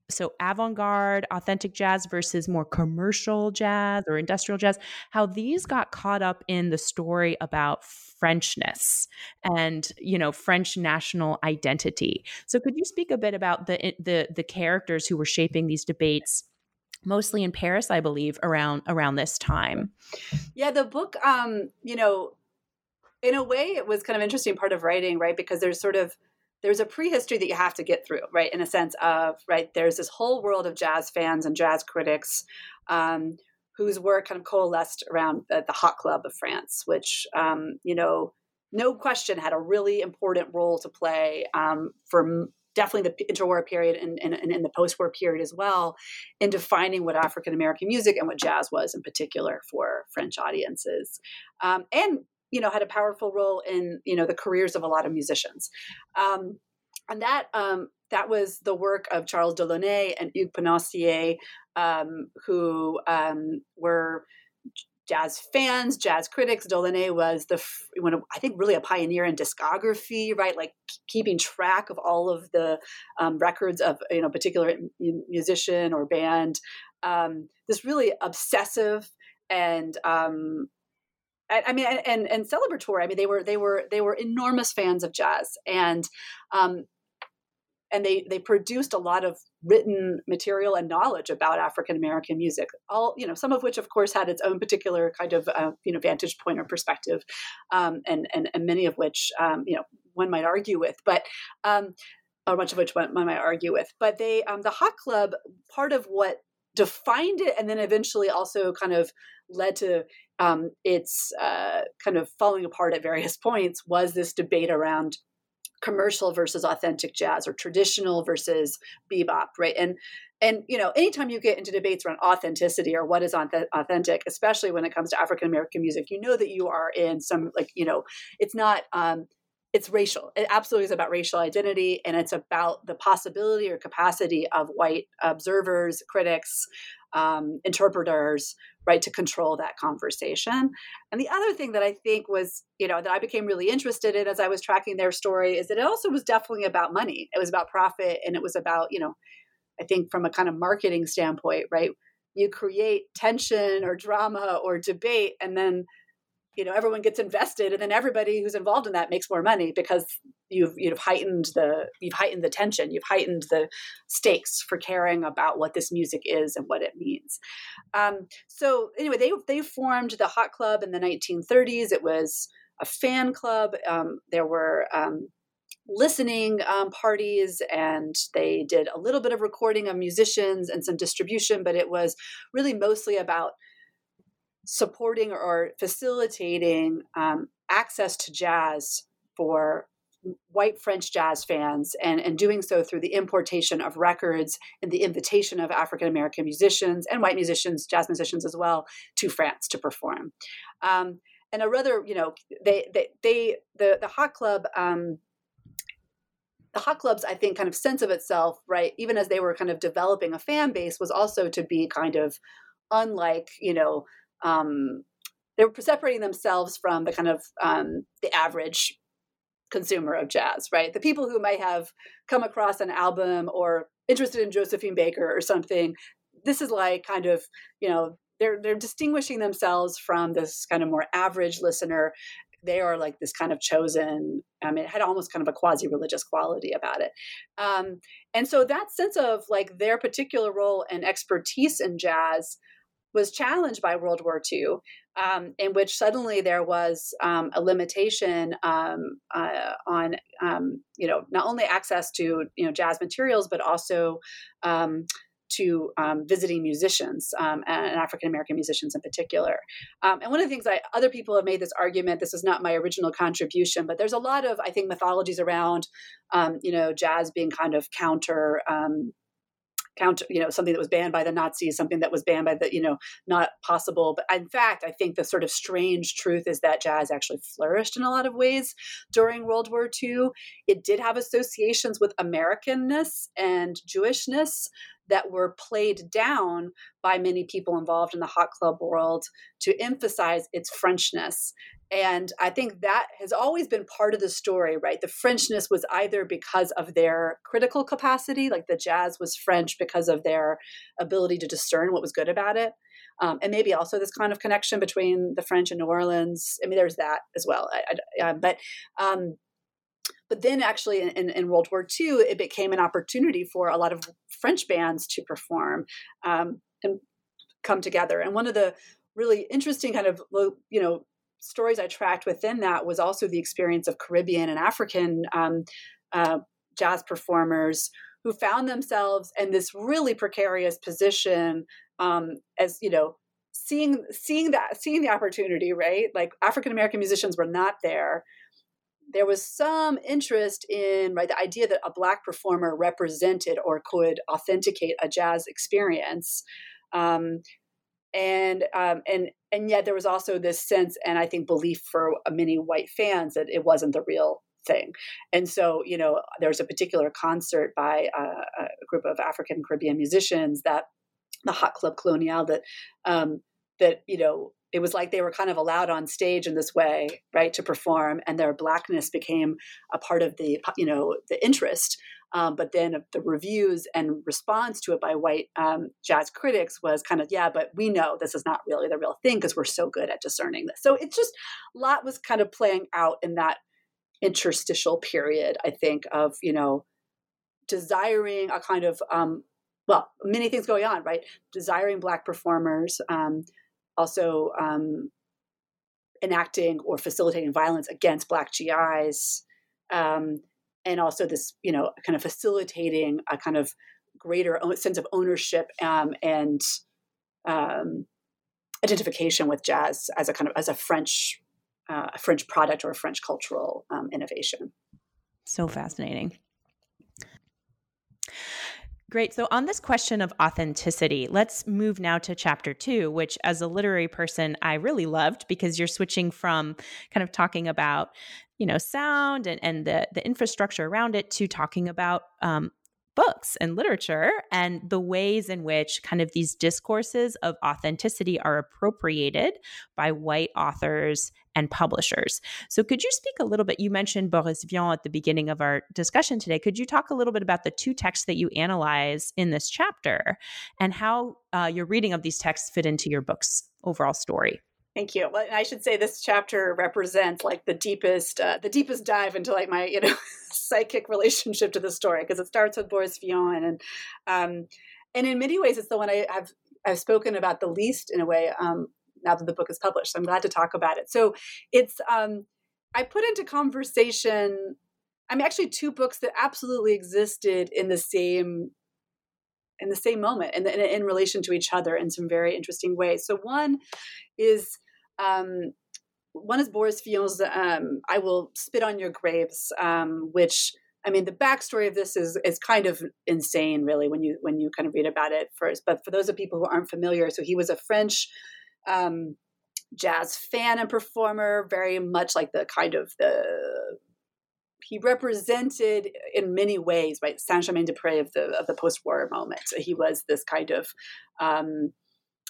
so avant-garde authentic jazz versus more commercial jazz or industrial jazz, how these got caught up in the story about Frenchness and, you know, French national identity. So could you speak a bit about the, the, the characters who were shaping these debates mostly in Paris, I believe, around around this time. Yeah, the book, um, you know, in a way, it was kind of an interesting part of writing, right? Because there's sort of there's a prehistory that you have to get through, right? In a sense of, right, there's this whole world of jazz fans and jazz critics um, whose work kind of coalesced around the, the Hot Club of France, which, um, you know, no question had a really important role to play um, for definitely the interwar period and, and, and in the post-war period as well in defining what African-American music and what jazz was in particular for French audiences. Um, and, you know, had a powerful role in, you know, the careers of a lot of musicians. Um, and that um, that was the work of Charles Delaunay and Hugues Panassié, um, who um, were... jazz fans, jazz critics. Delaunay was the, one of, I think, really a pioneer in discography, right? Like keeping track of all of the um, records of, you know, particular musician or band. Um, this really obsessive and, um, I, I mean, and and celebratory. I mean, they were they were they were enormous fans of jazz, and um, and they they produced a lot of written material and knowledge about African American music, all, you know, some of which, of course, had its own particular kind of, uh, you know, vantage point or perspective, um, and, and and many of which, um, you know, one might argue with, but, um, or much of which one might argue with. But they, um, the Hot Club, part of what defined it, and then eventually also kind of led to um, its uh, kind of falling apart at various points, was this debate around commercial versus authentic jazz, or traditional versus bebop, right? And, and you know, anytime you get into debates around authenticity or what is authentic, especially when it comes to African American music, you know that you are in some, like, you know, it's not, um, it's racial. It absolutely is about racial identity, and it's about the possibility or capacity of white observers, critics, um, interpreters, right, to control that conversation. And the other thing that I think was, you know, that I became really interested in as I was tracking their story is that it also was definitely about money. It was about profit, and it was about, you know, I think from a kind of marketing standpoint, right? You create tension or drama or debate, and then, you know, everyone gets invested, and then everybody who's involved in that makes more money because you've you've heightened the you've heightened the tension, you've heightened the stakes for caring about what this music is and what it means. Um, so anyway, they they formed the Hot Club in the nineteen thirties. It was a fan club. Um, there were um, listening um, parties, and they did a little bit of recording of musicians and some distribution, but it was really mostly about supporting or facilitating um, access to jazz for white French jazz fans, and, and doing so through the importation of records and the invitation of African-American musicians and white musicians, jazz musicians as well, to France to perform. Um, and a rather, you know, they, they, they the, the Hot Club, um, the Hot Club's, I think, kind of sense of itself, right, even as they were kind of developing a fan base, was also to be kind of unlike, you know, Um, they were separating themselves from the kind of um, the average consumer of jazz, right? The people who might have come across an album or interested in Josephine Baker or something. This is like kind of, you know, they're they're distinguishing themselves from this kind of more average listener. They are like this kind of chosen. I mean, it had almost kind of a quasi-religious quality about it. Um, and so that sense of like their particular role and expertise in jazz was challenged by World War Two, um, in which suddenly there was um, a limitation um, uh, on, um, you know, not only access to, you know, jazz materials, but also um, to um, visiting musicians, um, and African-American musicians in particular. Um, and one of the things I, other people have made this argument, this is not my original contribution, but there's a lot of, I think, mythologies around, um, you know, jazz being kind of counter, um, Counter, you know, something that was banned by the Nazis, something that was banned by the, you know, not possible. But in fact, I think the sort of strange truth is that jazz actually flourished in a lot of ways during World War Two. It did have associations with Americanness and Jewishness that were played down by many people involved in the Hot Club world to emphasize its Frenchness. And I think that has always been part of the story, right? The Frenchness was either because of their critical capacity, like the jazz was French because of their ability to discern what was good about it. Um, and maybe also this kind of connection between the French and New Orleans. I mean, there's that as well. I, I, uh, but um, but then actually in, in, in World War Two, it became an opportunity for a lot of French bands to perform. Um, and come together. And one of the really interesting kind of, you know, stories I tracked within that was also the experience of Caribbean and African um, uh, jazz performers who found themselves in this really precarious position um, as, you know, seeing seeing that seeing the opportunity, right? Like African American musicians were not there. There was some interest in, right, the idea that a Black performer represented or could authenticate a jazz experience. Um, and um, and and yet there was also this sense, and I think belief for many white fans, that it wasn't the real thing. And so, you know, there was a particular concert by uh, a group of African Caribbean musicians, that the Hot Club Colonial, that um, that, you know, it was like they were kind of allowed on stage in this way, right, to perform, and their Blackness became a part of the, you know, the interest. Um, but then the reviews and response to it by white um, jazz critics was kind of, yeah, but we know this is not really the real thing because we're so good at discerning this. So it's just a lot was kind of playing out in that interstitial period, I think, of, you know, desiring a kind of, um, well, many things going on, right? Desiring Black performers, um, also um, enacting or facilitating violence against Black G Is, um, and also this, you know, kind of facilitating a kind of greater sense of ownership um, and um, identification with jazz as a kind of as a French, uh, a French product or a French cultural um, innovation. So fascinating. Great. So on this question of authenticity, let's move now to chapter two, which as a literary person, I really loved, because you're switching from kind of talking about, you know, sound and, and the, the infrastructure around it to talking about um, books and literature and the ways in which kind of these discourses of authenticity are appropriated by white authors and publishers. So could you speak a little bit, you mentioned Boris Vian at the beginning of our discussion today. Could you talk a little bit about the two texts that you analyze in this chapter and how uh, your reading of these texts fit into your book's overall story? Thank you. Well, and I should say this chapter represents like the deepest, uh, the deepest dive into like my, you know, psychic relationship to the story, because it starts with Boris Vian, and um, and in many ways it's the one I, I've I've spoken about the least in a way. Um, now that the book is published, so I'm glad to talk about it. So it's um, I put into conversation. I mean, actually, two books that absolutely existed in the same in the same moment and in, in, in relation to each other in some very interesting ways. So one is. Um, one is Boris Vian's um, I Will Spit on Your Graves, um, which, I mean, the backstory of this is is kind of insane, really, when you when you kind of read about it first. But for those of people who aren't familiar, so he was a French um, jazz fan and performer, very much like the kind of the, he represented in many ways, right, Saint-Germain-des-Prés of the, of the post-war moment. So he was this kind of... Um,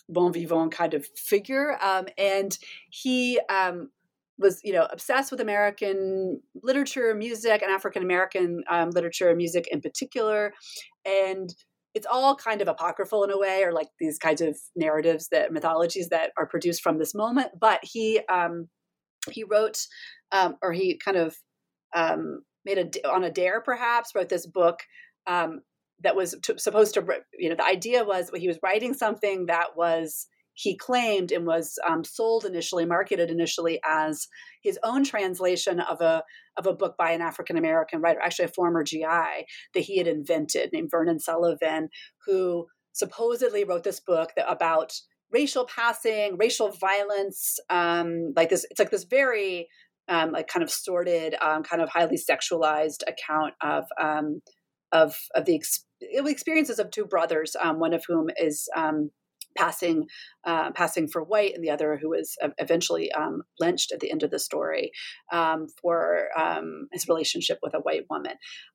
bon vivant kind of figure. Um, and he um, was, you know, obsessed with American literature, music, and African-American um, literature and music in particular. And it's all kind of apocryphal in a way, or like these kinds of narratives that mythologies that are produced from this moment. But he, um, he wrote, um, or he kind of um, made a, on a dare perhaps, wrote this book um, that was to, supposed to, you know, the idea was he was writing something that was, he claimed and was um, sold initially, marketed initially as his own translation of a of a book by an African-American writer, actually a former G I that he had invented named Vernon Sullivan, who supposedly wrote this book that, about racial passing, racial violence, um, like this, it's like this very um, like kind of sordid, um, kind of highly sexualized account of um, of of the experience. Experiences of two brothers, um, one of whom is um, passing uh, passing for white, and the other who is eventually um, lynched at the end of the story um, for um, his relationship with a white woman.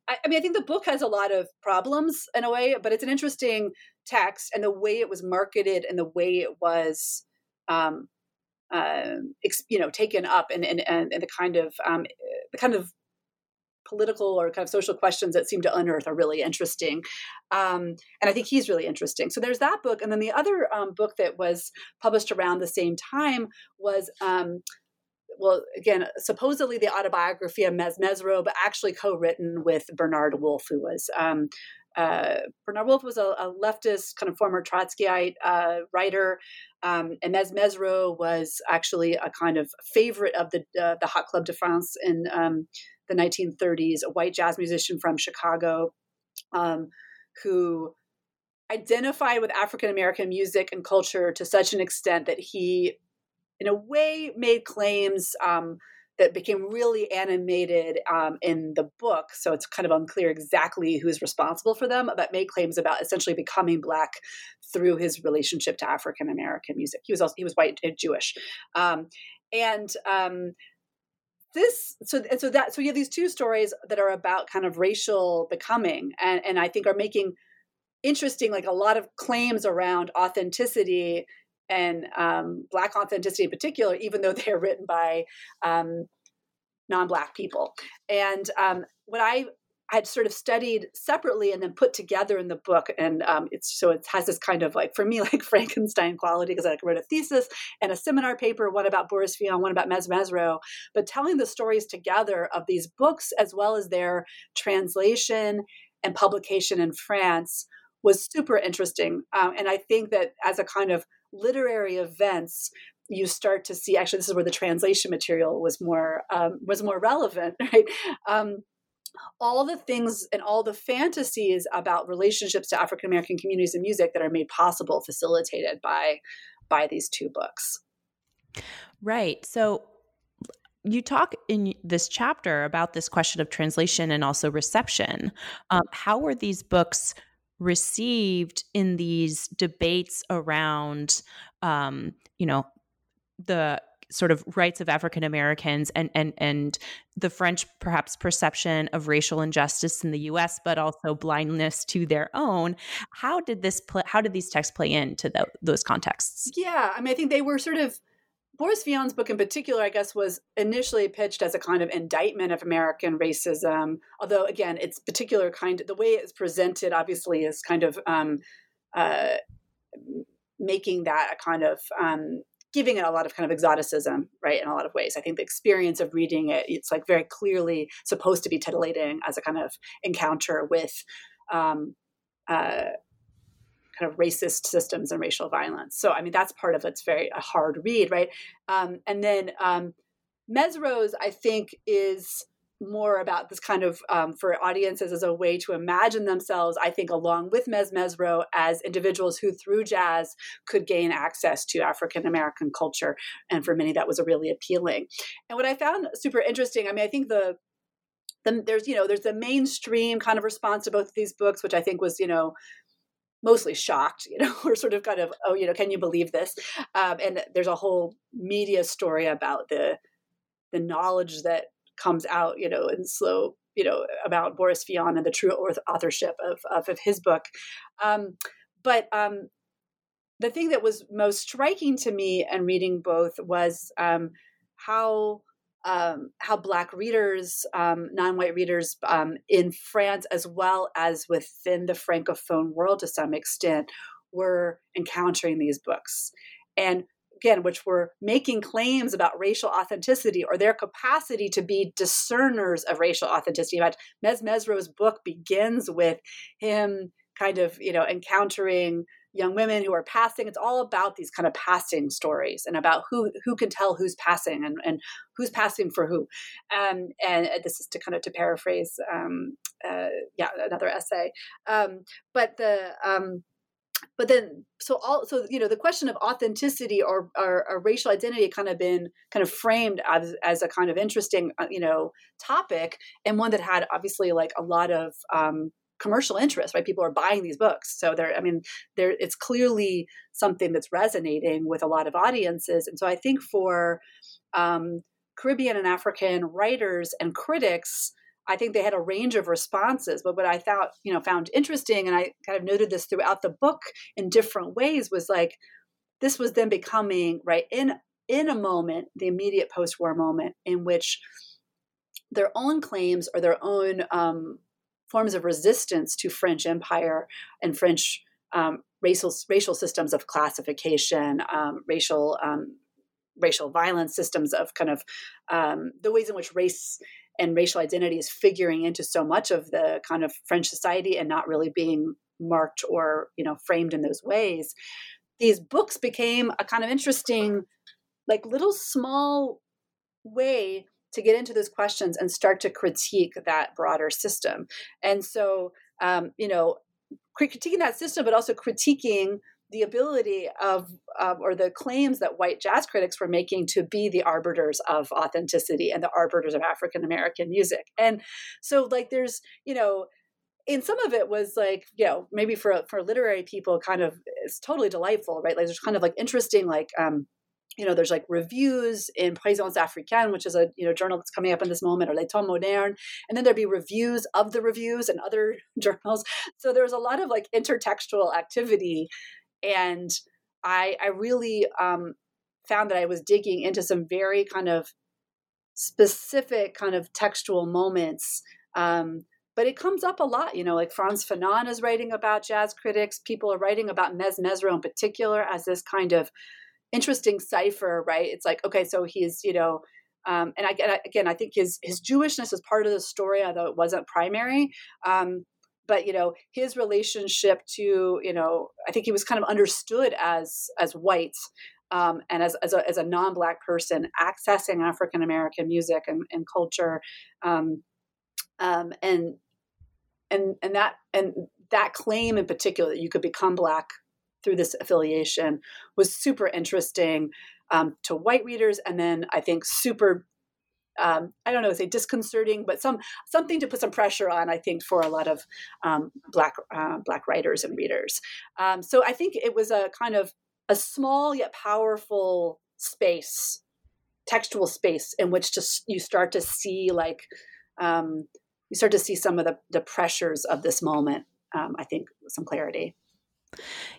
I, I mean, I think the book has a lot of problems in a way, but it's an interesting text, and the way it was marketed and the way it was, um, uh, you know, taken up, and and and the kind of um, the kind of political or kind of social questions that seem to unearth are really interesting. Um, and I think he's really interesting. So there's that book. And then the other um, book that was published around the same time was, um, well, again, supposedly the autobiography of Mezz Mezzrow, but actually co-written with Bernard Wolf, who was um, Uh, Bernard Wolf was a, a leftist, kind of former Trotskyite uh, writer, um, and Mezz Mezzrow was actually a kind of favorite of the uh, the Hot Club de France in um, the nineteen thirties, a white jazz musician from Chicago um, who identified with African American music and culture to such an extent that he, in a way, made claims um, that became really animated um, in the book. So it's kind of unclear exactly who's responsible for them, but made claims about essentially becoming Black through his relationship to African American music. He was also, he was white and Jewish, um, and um, this so and so that so you have these two stories that are about kind of racial becoming, and and I think are making interesting, like a lot of claims around authenticity and um, Black authenticity in particular, even though they're written by um, non-Black people. And um, what I had sort of studied separately and then put together in the book, and um, it's so it has this kind of like, for me, like Frankenstein quality, because I like, wrote a thesis and a seminar paper, one about Boris Vian, one about Mezz Mezzrow, but telling the stories together of these books as well as their translation and publication in France was super interesting. Um, and I think that as a kind of literary events, you start to see, actually, this is where the translation material was more um, was more relevant, right? Um, all the things and all the fantasies about relationships to African American communities and music that are made possible, facilitated by by these two books. Right. So you talk in this chapter about this question of translation and also reception. Um, how were these books received in these debates around, um, you know, the sort of rights of African Americans and and and the French perhaps perception of racial injustice in the U S, but also blindness to their own? How did this play, how did these texts play into the, those contexts? Yeah, I mean, I think they were sort of, Boris Vian's book in particular, I guess, was initially pitched as a kind of indictment of American racism. Although, again, its particular kind, the way it's presented, obviously, is kind of um, uh, making that a kind of um, giving it a lot of kind of exoticism, right? In a lot of ways, I think the experience of reading it, it's like very clearly supposed to be titillating as a kind of encounter with um, uh, kind of racist systems and racial violence. So, I mean, that's part of it's very a hard read, right? Um, and then um, Mezzrow's, I think, is more about this kind of, um, for audiences as a way to imagine themselves, I think, along with Mezz Mezzrow, as individuals who through jazz could gain access to African-American culture. And for many, that was a really appealing. And what I found super interesting, I mean, I think the the there's, you know, there's the mainstream kind of response to both of these books, which I think was, you know, mostly shocked, you know, or sort of kind of, oh, you know, can you believe this? Um, and there's a whole media story about the the knowledge that comes out, you know, in slow, you know, about Boris Vian and the true authorship of of, of his book. Um, but um, the thing that was most striking to me in reading both was um, how um, how Black readers, um, non-white readers um, in France, as well as within the Francophone world to some extent, were encountering these books. And again, which were making claims about racial authenticity or their capacity to be discerners of racial authenticity. In fact, Mezz Mezzrow's book begins with him kind of, you know, encountering young women who are passing. It's all about these kind of passing stories and about who who can tell who's passing and, and who's passing for who. Um, and this is to kind of to paraphrase, um, uh, yeah, another essay. Um, but the um, but then so all so you know the question of authenticity or, or, or racial identity kind of been kind of framed as as a kind of interesting uh, you know topic, and one that had obviously like a lot of um, commercial interest, right? People are buying these books. So they're, I mean, they're, it's clearly something that's resonating with a lot of audiences. And so I think for um, Caribbean and African writers and critics, I think they had a range of responses. But what I thought, you know, found interesting, and I kind of noted this throughout the book in different ways, was like, this was then becoming, right, in, in a moment, the immediate post-war moment, in which their own claims or their own um, forms of resistance to French empire and French um, racial racial systems of classification, um, racial um, racial violence systems of kind of um, the ways in which race and racial identity is figuring into so much of the kind of French society and not really being marked or, you know, framed in those ways, these books became a kind of interesting, like little small way to get into those questions and start to critique that broader system. And so, um, you know, critiquing that system, but also critiquing the ability of, um, or the claims that white jazz critics were making to be the arbiters of authenticity and the arbiters of African-American music. And so like, there's, you know, and some of it was like, you know, maybe for, for literary people kind of, it's totally delightful, right? Like there's kind of like interesting, like, um, you know, there's like reviews in Présence Africaine, which is a, you know, journal that's coming up in this moment, or Les Temps Modernes. And then there'd be reviews of the reviews and other journals. So there was a lot of like intertextual activity. And I, I really um, found that I was digging into some very kind of specific kind of textual moments. Um, but it comes up a lot, you know, like Frantz Fanon is writing about jazz critics. People are writing about Mezz Mezzrow in particular as this kind of interesting cipher, right? It's like, okay, so he's, you know, um, and I, again, I think his, his Jewishness is part of the story, although it wasn't primary. Um, But, you know, his relationship to, you know, I think he was kind of understood as as white um, and as as a, as a non-Black person accessing African-American music and, and culture. Um, um, and and and that and that claim in particular, that you could become Black through this affiliation, was super interesting um, to white readers. And then I think super Um, I don't know, say disconcerting, but some something to put some pressure on, I think, for a lot of um, black uh, black writers and readers. Um, so I think it was a kind of a small yet powerful space, textual space, in which to, you start to see like um, you start to see some of the, the pressures of this moment. Um, I think some clarity.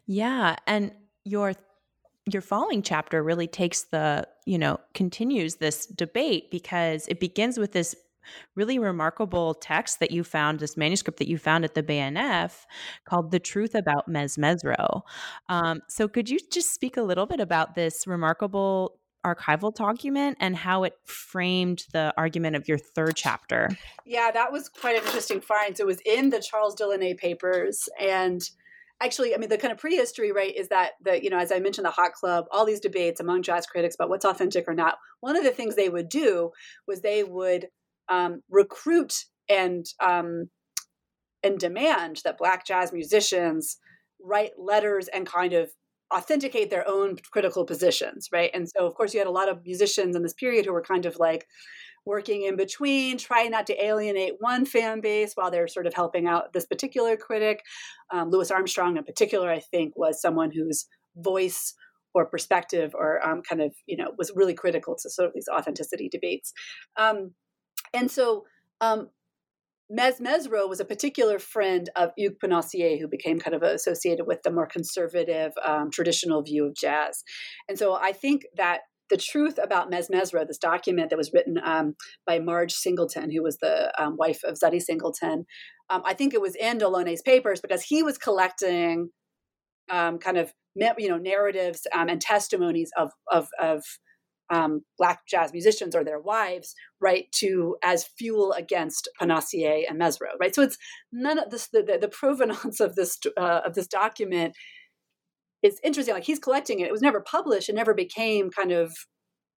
Yeah, and your. Your following chapter really takes the, you know, continues this debate, because it begins with this really remarkable text that you found, this manuscript that you found at the B N F called The Truth About Mezz Mezzrow. Um, so could you just speak a little bit about this remarkable archival document and how it framed the argument of your third chapter? Yeah, that was quite an interesting find. So it was in the Charles Delaunay papers, and actually, I mean, the kind of prehistory, right, is that, the, you know, as I mentioned, the Hot Club, all these debates among jazz critics about what's authentic or not. One of the things they would do was they would um, recruit and um, and demand that Black jazz musicians write letters and kind of authenticate their own critical positions, right? And so, of course, you had a lot of musicians in this period who were kind of like working in between, trying not to alienate one fan base while they're sort of helping out this particular critic. Um, Louis Armstrong in particular, I think, was someone whose voice or perspective or um, kind of, you know, was really critical to sort of these authenticity debates. Um, and so um, Mezz Mezzrow was a particular friend of Hugues Panassié, who became kind of associated with the more conservative um, traditional view of jazz. And so I think that The Truth About Mezz Mezzrow, this document that was written um, by Marge Singleton, who was the um, wife of Zutty Singleton. Um, I think it was in Delaunay's papers because he was collecting um, kind of, you know, narratives um, and testimonies of of, of um, Black jazz musicians or their wives, right, to as fuel against Panassié and Mezzrow, right? So it's none of this, the, the, the provenance of this uh, of this document. It's interesting, like he's collecting it. It was never published. It never became kind of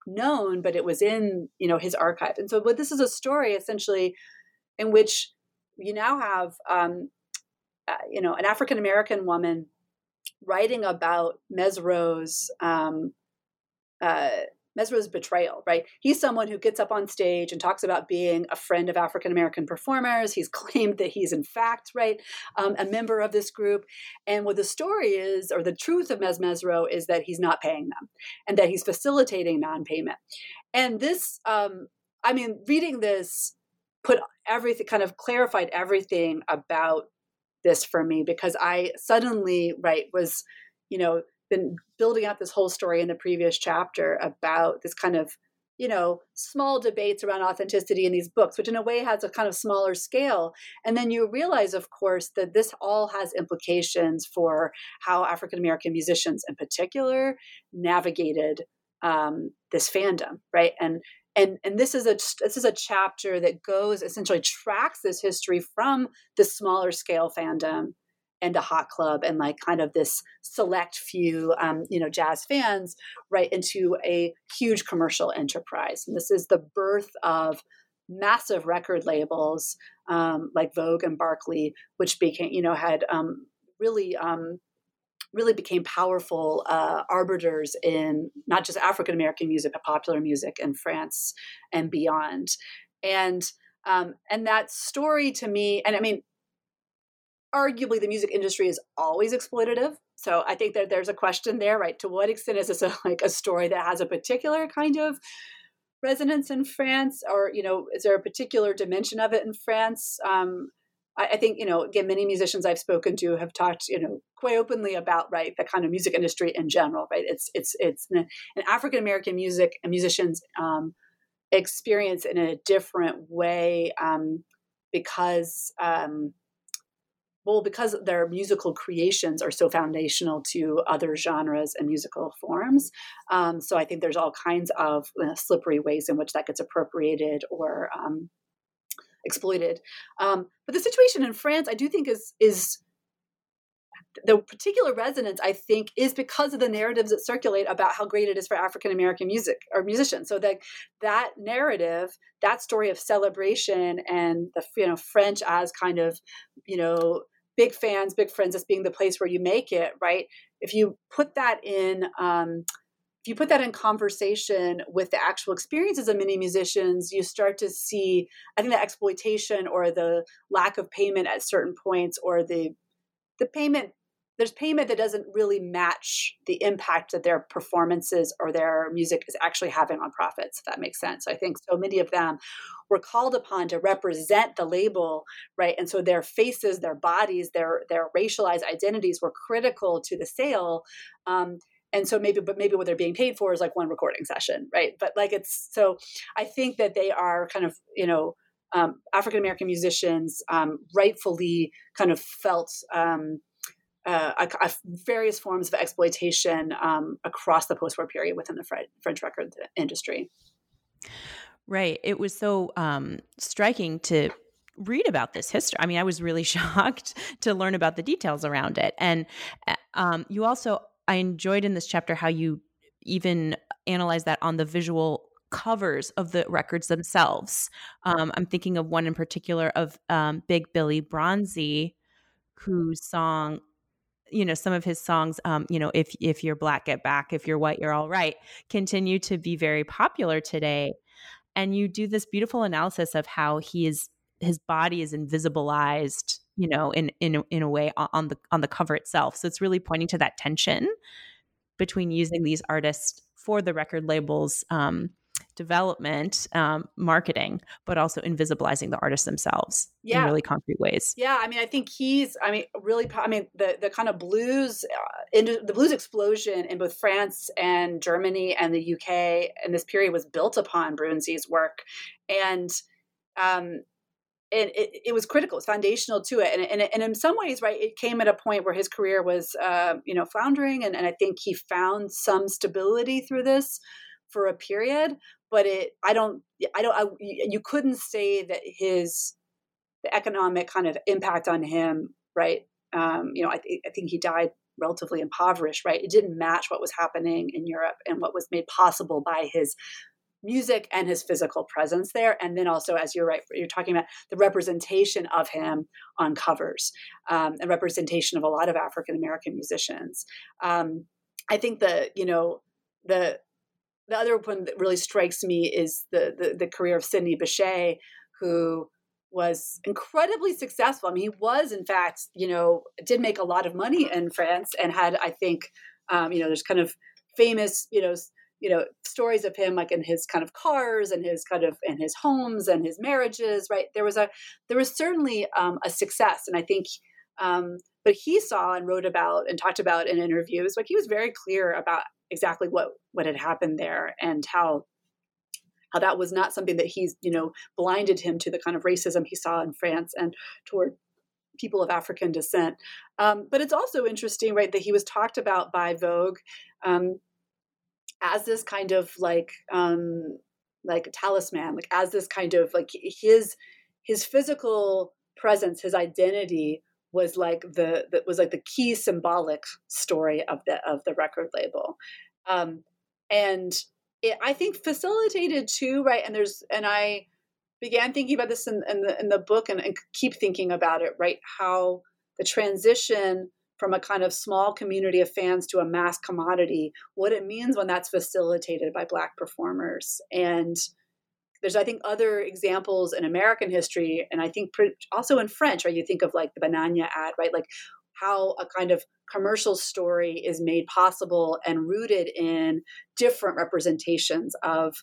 known, but it was in, you know, his archive. And so but this is a story essentially in which you now have, um, uh, you know, an African-American woman writing about Mezzrow's, um, uh, Mezzrow's betrayal, right? He's someone who gets up on stage and talks about being a friend of African-American performers. He's claimed that he's in fact, right, um, a member of this group. And what the story is, or the truth of Mezz Mezzrow, is that he's not paying them and that he's facilitating non-payment. And this, um, I mean, reading this put everything, kind of clarified everything about this for me, because I suddenly, right, was, you know, been building out this whole story in the previous chapter about this kind of, you know, small debates around authenticity in these books, which in a way has a kind of smaller scale. And then you realize, of course, that this all has implications for how African-American musicians in particular navigated um, this fandom, right? And And and this is a this is a chapter that goes essentially tracks this history from the smaller scale fandom and a Hot Club and like kind of this select few um, you know jazz fans right into a huge commercial enterprise. And this is the birth of massive record labels um, like Vogue and Barclay, which became you know had um, really um, really became powerful uh, arbiters in not just African American music, but popular music in France and beyond. And um, and that story to me, and I mean, arguably the music industry is always exploitative. So I think that there's a question there, right? To what extent is this a, like a story that has a particular kind of resonance in France, or you know, is there a particular dimension of it in France? Um, I think, you know, again, many musicians I've spoken to have talked, you know, quite openly about, right, the kind of music industry in general, right? It's, it's, it's an, an African-American music and musicians um, experience in a different way um, because, um, well, because their musical creations are so foundational to other genres and musical forms. Um, so I think there's all kinds of you know, slippery ways in which that gets appropriated or, um, exploited. Um, but the situation in France, I do think is, is the particular resonance, I think, is because of the narratives that circulate about how great it is for African-American music or musicians. So that, that narrative, that story of celebration and the, you know, French as kind of, you know, big fans, big friends, as being the place where you make it, right? If you put that in, um, if you put that in conversation with the actual experiences of many musicians, you start to see, I think, the exploitation or the lack of payment at certain points, or the the payment, there's payment that doesn't really match the impact that their performances or their music is actually having on profits, if that makes sense. I think so many of them were called upon to represent the label, right? And so their faces, their bodies, their their racialized identities were critical to the sale. Um, And so maybe, but maybe what they're being paid for is like one recording session, right? But like it's, so I think that they are kind of, you know, um, African-American musicians um, rightfully kind of felt um, uh, a, a various forms of exploitation um, across the post-war period within the French record industry. Right. It was so um, striking to read about this history. I mean, I was really shocked to learn about the details around it. And um, you also... I enjoyed in this chapter how you even analyze that on the visual covers of the records themselves. Um, I'm thinking of one in particular of um, Big Billy Bronzy, whose song, you know, some of his songs, um, you know, if if you're black, get back, if you're white, you're all right, continue to be very popular today. And you do this beautiful analysis of how he is, his body is invisibilized, you know, in, in, in a way on the, on the cover itself. So it's really pointing to that tension between using these artists for the record labels, um, development, um, marketing, but also invisibilizing the artists themselves yeah. in really concrete ways. Yeah. I mean, I think he's, I mean, really, I mean, the, the kind of blues, uh, in, the blues explosion in both France and Germany and the U K in this period was built upon Brunzi's work. And, um, And it, it was critical. It's foundational to it. And, and, and in some ways, right, it came at a point where his career was, uh, you know, floundering. And, and I think he found some stability through this for a period. But it, I don't, I don't, I, you couldn't say that his, the economic kind of impact on him, right? Um, you know, I, th- I think he died relatively impoverished, right? It didn't match what was happening in Europe and what was made possible by his music and his physical presence there. And then also, as you're right, you're talking about the representation of him on covers, um, and representation of a lot of African-American musicians. Um, I think the, you know, the, the other one that really strikes me is the, the, the career of Sidney Bechet, who was incredibly successful. I mean, he was, in fact, you know, did make a lot of money in France and had, I think, um, you know, there's kind of famous, you know, you know, stories of him, like in his kind of cars and his kind of, and his homes and his marriages, right? There was a, there was certainly um, a success. And I think, um, but he saw and wrote about and talked about in interviews, like he was very clear about exactly what, what had happened there and how, how that was not something that he's, you know, blinded him to the kind of racism he saw in France and toward people of African descent. Um, but it's also interesting, right, that he was talked about by Vogue, um, as this kind of like um, like a talisman, like as this kind of like his his physical presence, his identity was like the that was like the key symbolic story of the of the record label, um, and it, I think facilitated too, right? And there's and I began thinking about this in, in the in the book and, and keep thinking about it, right? How the transition from a kind of small community of fans to a mass commodity, what it means when that's facilitated by Black performers. And there's, I think, other examples in American history, and I think also in French, right? You think of like the Banania ad, right? Like how a kind of commercial story is made possible and rooted in different representations of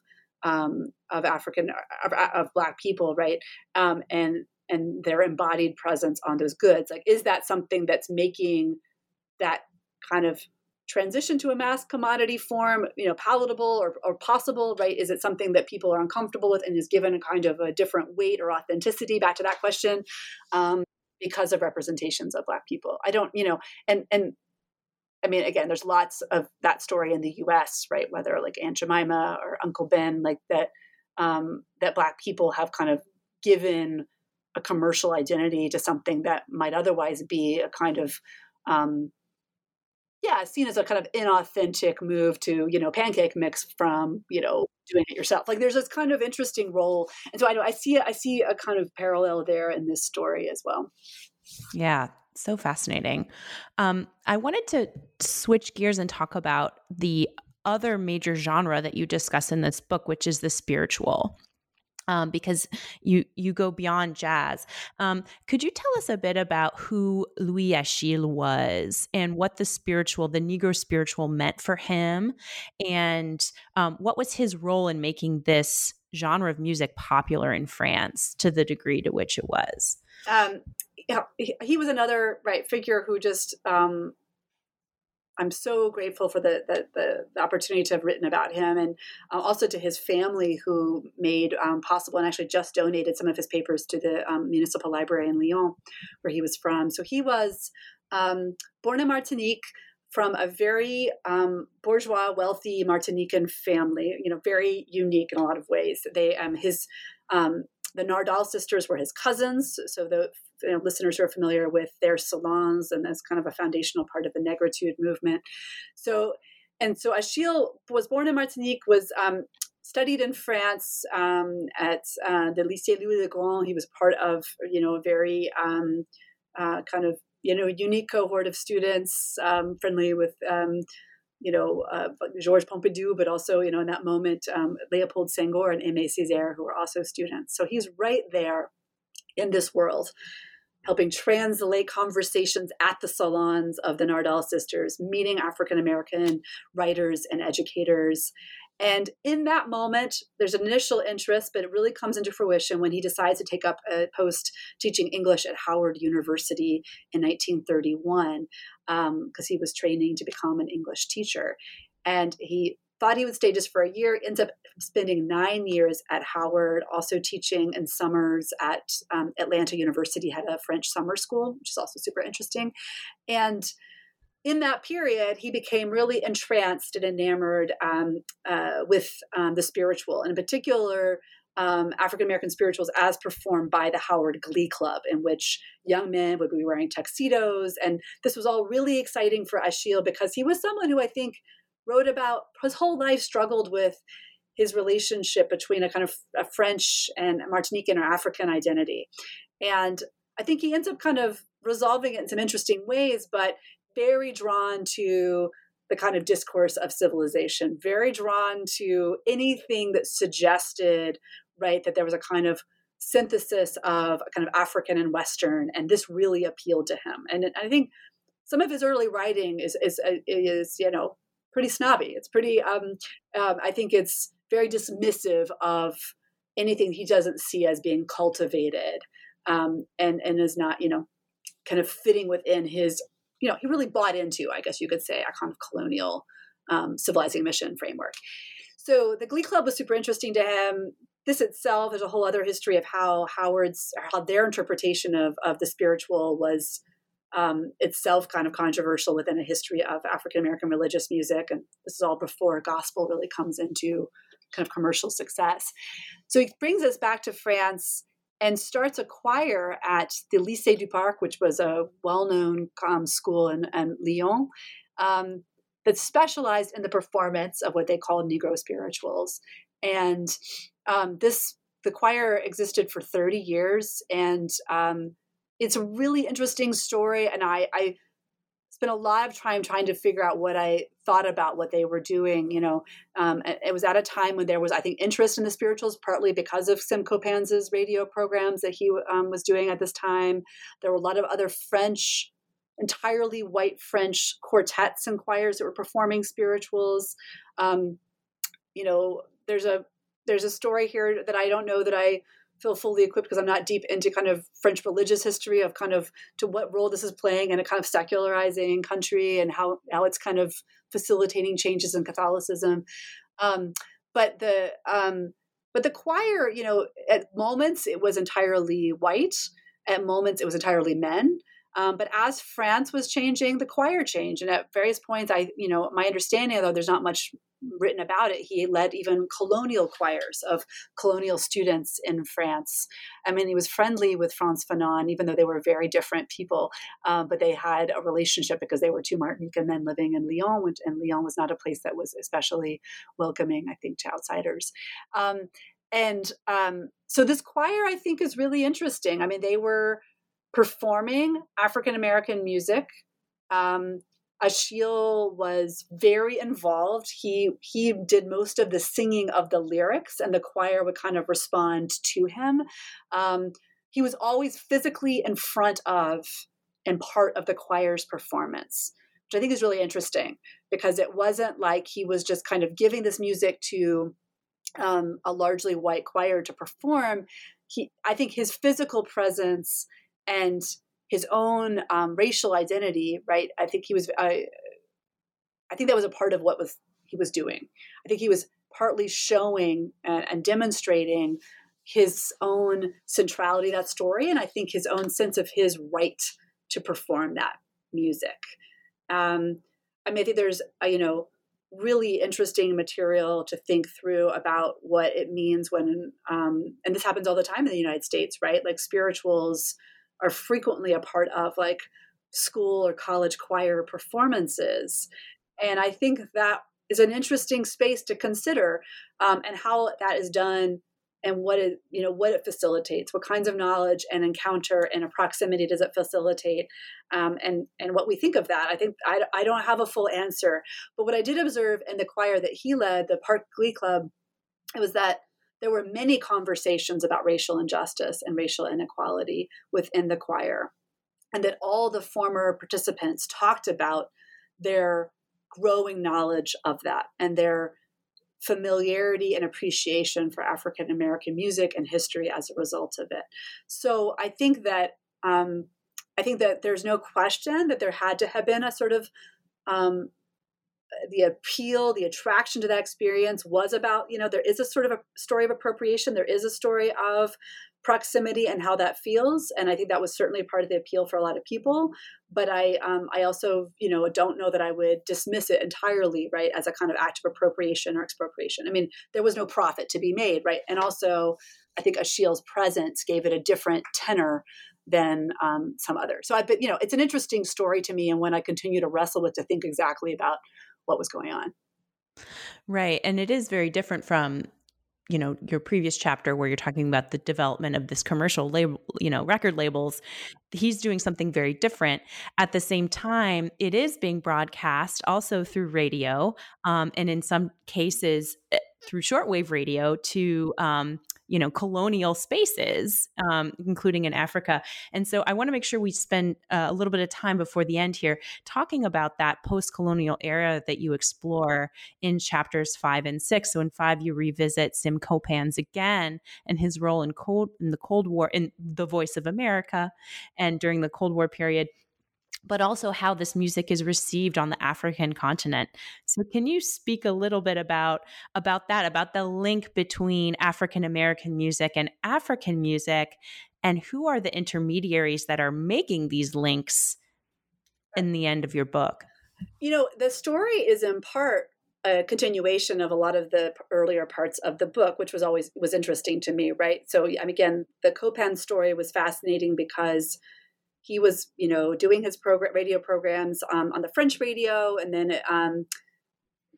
um, of African, of, of Black people, right? Um, and and their embodied presence on those goods. Like, is that something that's making that kind of transition to a mass commodity form, you know, palatable or, or possible, right? Is it something that people are uncomfortable with and is given a kind of a different weight or authenticity, back to that question, um, because of representations of Black people? I don't, you know, and, and I mean, again, there's lots of that story in the U S, right? Whether like Aunt Jemima or Uncle Ben, like that, um, that Black people have kind of given a commercial identity to something that might otherwise be a kind of, um, yeah, seen as a kind of inauthentic move to, you know, pancake mix from, you know, doing it yourself. Like there's this kind of interesting role. And so I know I see, I see a kind of parallel there in this story as well. Yeah. So fascinating. Um, I wanted to switch gears and talk about the other major genre that you discuss in this book, which is the spiritual. Um, because you you go beyond jazz. Um, could you tell us a bit about who Louis Achille was and what the spiritual, the Negro spiritual meant for him? And um, what was his role in making this genre of music popular in France to the degree to which it was? Um, he, he was another right figure who just, um, I'm so grateful for the, the, the, the opportunity to have written about him, and uh, also to his family who made um, possible and actually just donated some of his papers to the um, Municipal Library in Lyon, where he was from. So he was um, born in Martinique from a very um, bourgeois, wealthy Martinican family, you know, very unique in a lot of ways. They, um, his, um, the Nardal sisters were his cousins. So the you know, listeners who are familiar with their salons, and that's kind of a foundational part of the Negritude movement. So, and so Achille was born in Martinique, was um, studied in France um, at uh, the Lycée Louis le Grand. He was part of, you know, a very um, uh, kind of, you know, unique cohort of students, um, friendly with, um, you know, uh, Georges Pompidou, but also, you know, in that moment, um, Léopold Senghor and Aimé Césaire, who were also students. So he's right there in this world, helping translate conversations at the salons of the Nardal sisters, meeting African-American writers and educators. And in that moment, there's an initial interest, but it really comes into fruition when he decides to take up a post teaching English at Howard University in nineteen thirty-one, um, because he was training to become an English teacher. And he thought he would stay just for a year, ends up spending nine years at Howard, also teaching in summers at um, Atlanta University, had a French summer school, which is also super interesting. And in that period, he became really entranced and enamored um, uh, with um, the spiritual, and in particular, Um, African-American spirituals as performed by the Howard Glee Club, in which young men would be wearing tuxedos. And this was all really exciting for Achille because he was someone who I think wrote about his whole life, struggled with his relationship between a kind of a French and Martinican or African identity. And I think he ends up kind of resolving it in some interesting ways, but very drawn to the kind of discourse of civilization, very drawn to anything that suggested, right, that there was a kind of synthesis of a kind of African and Western, and this really appealed to him. And I think some of his early writing is, is, is you know, pretty snobby. It's pretty, um, um, I think it's very dismissive of anything he doesn't see as being cultivated, um, and, and is not, you know, kind of fitting within his, you know, he really bought into, I guess you could say, a kind of colonial um, civilizing mission framework. So the Glee Club was super interesting to him. This itself is a whole other history of how Howard's, how their interpretation of, of the spiritual was um, itself kind of controversial within a history of African-American religious music. And this is all before gospel really comes into kind of commercial success. So he brings us back to France and starts a choir at the Lycée du Parc, which was a well-known um, school in, in Lyon, um, that specialized in the performance of what they called Negro spirituals. And um, this the choir existed for thirty years, and um, it's a really interesting story. And I, I spent a lot of time trying to figure out what I thought about what they were doing. You know, um, it was at a time when there was, I think, interest in the spirituals, partly because of Sim Copans's radio programs that he um, was doing at this time. There were a lot of other French, entirely white French quartets and choirs that were performing spirituals. Um, you know, there's a there's a story here that I don't know that I feel fully equipped, because I'm not deep into kind of French religious history, of kind of to what role this is playing in a kind of secularizing country and how, how it's kind of facilitating changes in Catholicism. Um, but the um, but the choir, you know, at moments it was entirely white, at moments it was entirely men. Um, but as France was changing, the choir changed. And at various points, I, you know, my understanding, although there's not much written about it, he led even colonial choirs of colonial students in France. I mean, he was friendly with Frantz Fanon, even though they were very different people. Um, but they had a relationship because they were two Martinican men living in Lyon, and Lyon was not a place that was especially welcoming, I think, to outsiders. Um, and um, so this choir, I think, is really interesting. I mean, they were performing African American music. Um, Achille was very involved. He he did most of the singing of the lyrics, and the choir would kind of respond to him. Um, he was always physically in front of and part of the choir's performance, which I think is really interesting, because it wasn't like he was just kind of giving this music to um, a largely white choir to perform. He, I think his physical presence and his own um, racial identity, right? I think he was, I, I think that was a part of what was he was doing. I think he was partly showing and, and demonstrating his own centrality in that story, and I think his own sense of his right to perform that music. Um, I mean, I think there's, a, you know, really interesting material to think through about what it means when, um, and this happens all the time in the United States, right? Like spirituals are frequently a part of like school or college choir performances. And I think that is an interesting space to consider, um, and how that is done and what it, you know, what it facilitates, what kinds of knowledge and encounter and a proximity does it facilitate, um, and, and what we think of that. I think I, I don't have a full answer, but what I did observe in the choir that he led, the Park Glee Club, it was that there were many conversations about racial injustice and racial inequality within the choir, and that all the former participants talked about their growing knowledge of that and their familiarity and appreciation for African American music and history as a result of it. So I think that um, I think that there's no question that there had to have been a sort of um, the appeal, the attraction to that experience was about, you know, there is a sort of a story of appropriation. There is a story of proximity and how that feels. And I think that was certainly part of the appeal for a lot of people. But I, um, I also, you know, don't know that I would dismiss it entirely, right, as a kind of act of appropriation or expropriation. I mean, there was no profit to be made, right? And also, I think Achille's presence gave it a different tenor than um, some others. So I, but you know, it's an interesting story to me, and one I continue to wrestle with to think exactly about what was going on. Right. And it is very different from, you know, your previous chapter where you're talking about the development of this commercial label, you know, record labels. He's doing something very different. At the same time, it is being broadcast also through radio, um, and in some cases through shortwave radio to, um, you know, colonial spaces, um, including in Africa. And so I want to make sure we spend uh, a little bit of time before the end here talking about that post-colonial era that you explore in chapters five and six. So in five, you revisit Sim Copans again and his role in Cold in the Cold War, in the Voice of America and during the Cold War period, but also how this music is received on the African continent. So can you speak a little bit about, about that, about the link between African American music and African music, and who are the intermediaries that are making these links in the end of your book? You know, the story is in part a continuation of a lot of the earlier parts of the book, which was always was interesting to me, right? So again, the Copan story was fascinating because he was, you know, doing his program, radio programs um, on the French radio, and then um,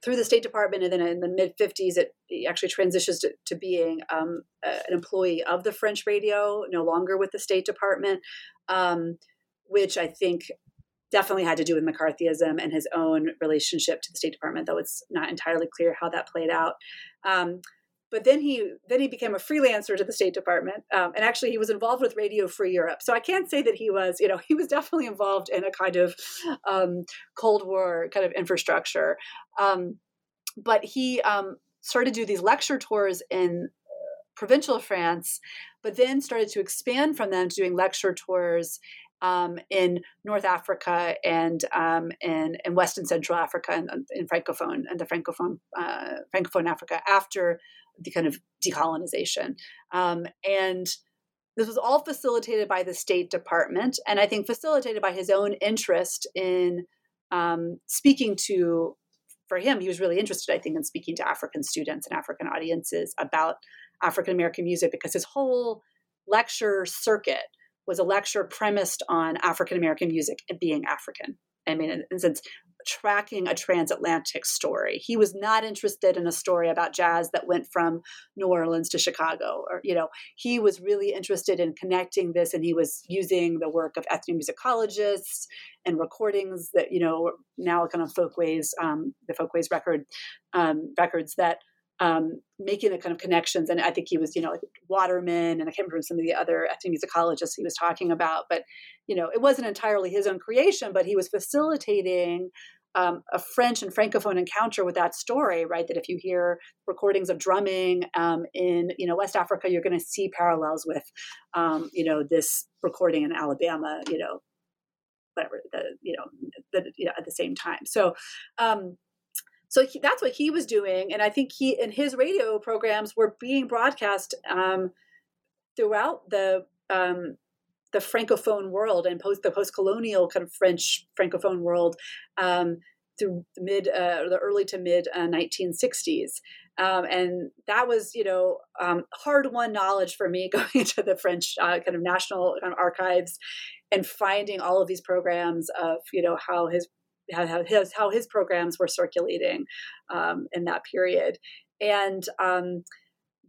through the State Department, and then in the mid fifties, it he actually transitions to, to being um, a, an employee of the French radio, no longer with the State Department, um, which I think definitely had to do with McCarthyism and his own relationship to the State Department, though it's not entirely clear how that played out. Um, but then he then he became a freelancer to the State Department, um, and actually he was involved with Radio Free Europe. So I can't say that he was, you know, he was definitely involved in a kind of um, Cold War kind of infrastructure. Um, but he um, started to do these lecture tours in provincial France, but then started to expand from them to doing lecture tours Um, in North Africa and um, and in West and Central Africa and in Francophone and the Francophone uh, Francophone Africa after the kind of decolonization, um, and this was all facilitated by the State Department, and I think facilitated by his own interest in um, speaking to. For him, he was really interested, I think, in speaking to African students and African audiences about African American music, because his whole lecture circuit was a lecture premised on African American music and being African. I mean, in a sense, tracking a transatlantic story. He was not interested in a story about jazz that went from New Orleans to Chicago, or, you know, he was really interested in connecting this, and he was using the work of ethnomusicologists and recordings that, you know, now kind of Folkways, um, the Folkways record um, records that Um, making the kind of connections. And I think he was, you know, like Waterman, and I can't remember some of the other ethnomusicologists he was talking about, but, you know, it wasn't entirely his own creation, but he was facilitating um, a French and Francophone encounter with that story, right? That if you hear recordings of drumming um, in, you know, West Africa, you're going to see parallels with, um, you know, this recording in Alabama, you know, whatever, the, you know, the, you know, at the same time. So, um, So he, that's what he was doing, and I think he and his radio programs were being broadcast um, throughout the um, the Francophone world and post the post-colonial kind of French Francophone world um, through the mid uh, the early to mid uh, nineteen sixties, um, and that was you know um, hard-won knowledge for me going into the French uh, kind of national kind of archives and finding all of these programs of you know how his. How his, how his programs were circulating um, in that period. And um,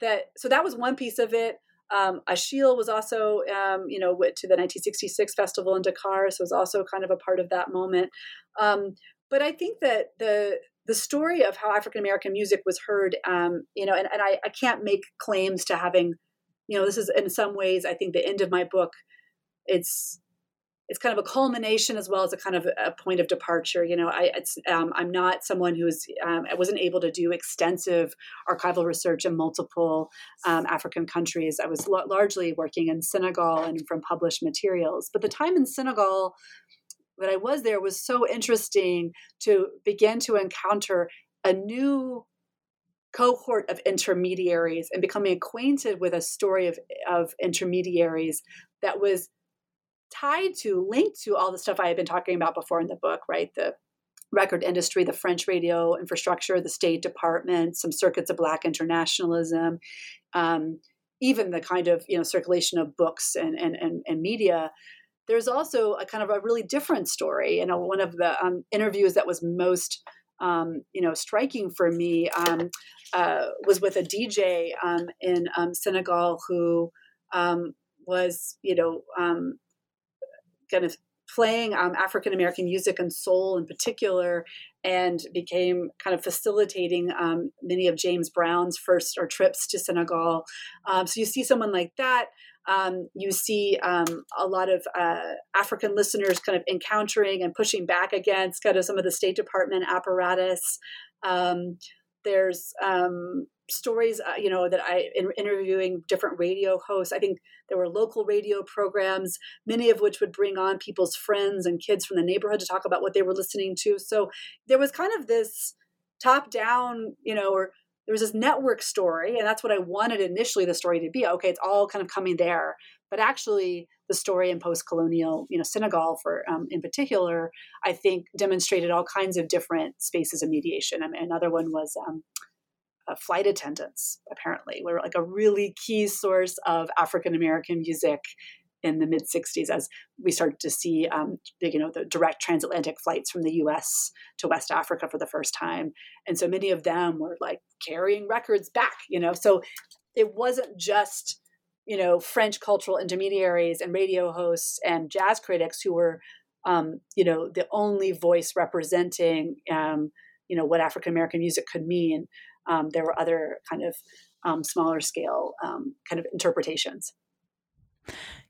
that so that was one piece of it. Um, Achille was also, um, you know, went to the nineteen sixty-six festival in Dakar, so it was also kind of a part of that moment. Um, but I think that the the story of how African-American music was heard, um, you know, and, and I, I can't make claims to having, you know, this is in some ways, I think the end of my book, it's, It's kind of a culmination as well as a kind of a point of departure. You know, I, it's, um, I'm not someone who's, um, I wasn't able to do extensive archival research in multiple um, African countries. I was l- largely working in Senegal and from published materials. But the time in Senegal that I was there was so interesting to begin to encounter a new cohort of intermediaries and becoming acquainted with a story of, of intermediaries that was tied to, linked to all the stuff I had been talking about before in the book, right? The record industry, the French radio infrastructure, the State Department, some circuits of Black internationalism, um, even the kind of, you know, circulation of books and and and, and media. There's also a kind of a really different story. And you know, one of the um, interviews that was most, um, you know, striking for me um, uh, was with a D J um, in um, Senegal who um, was, you know, um, kind of playing um, African-American music and soul in particular, and became kind of facilitating um, many of James Brown's first or trips to Senegal. Um, so you see someone like that. Um, you see um, a lot of uh, African listeners kind of encountering and pushing back against kind of some of the State Department apparatus. Um, there's um, stories, uh, you know, that I, in interviewing different radio hosts, I think there were local radio programs, many of which would bring on people's friends and kids from the neighborhood to talk about what they were listening to. So there was kind of this top down, you know, or there was this network story. And that's what I wanted initially the story to be. Okay, it's all kind of coming there. But actually, the story in post-colonial, you know, Senegal for um, in particular, I think demonstrated all kinds of different spaces of mediation. I mean, another one was um, uh, flight attendants, apparently, were like a really key source of African American music in the mid sixties, as we started to see, um, the, you know, the direct transatlantic flights from the U S to West Africa for the first time, and so many of them were like carrying records back, you know. So it wasn't just, you know, French cultural intermediaries and radio hosts and jazz critics who were, um, you know, the only voice representing, um, you know, what African American music could mean. Um, there were other kind of um, smaller scale um, kind of interpretations.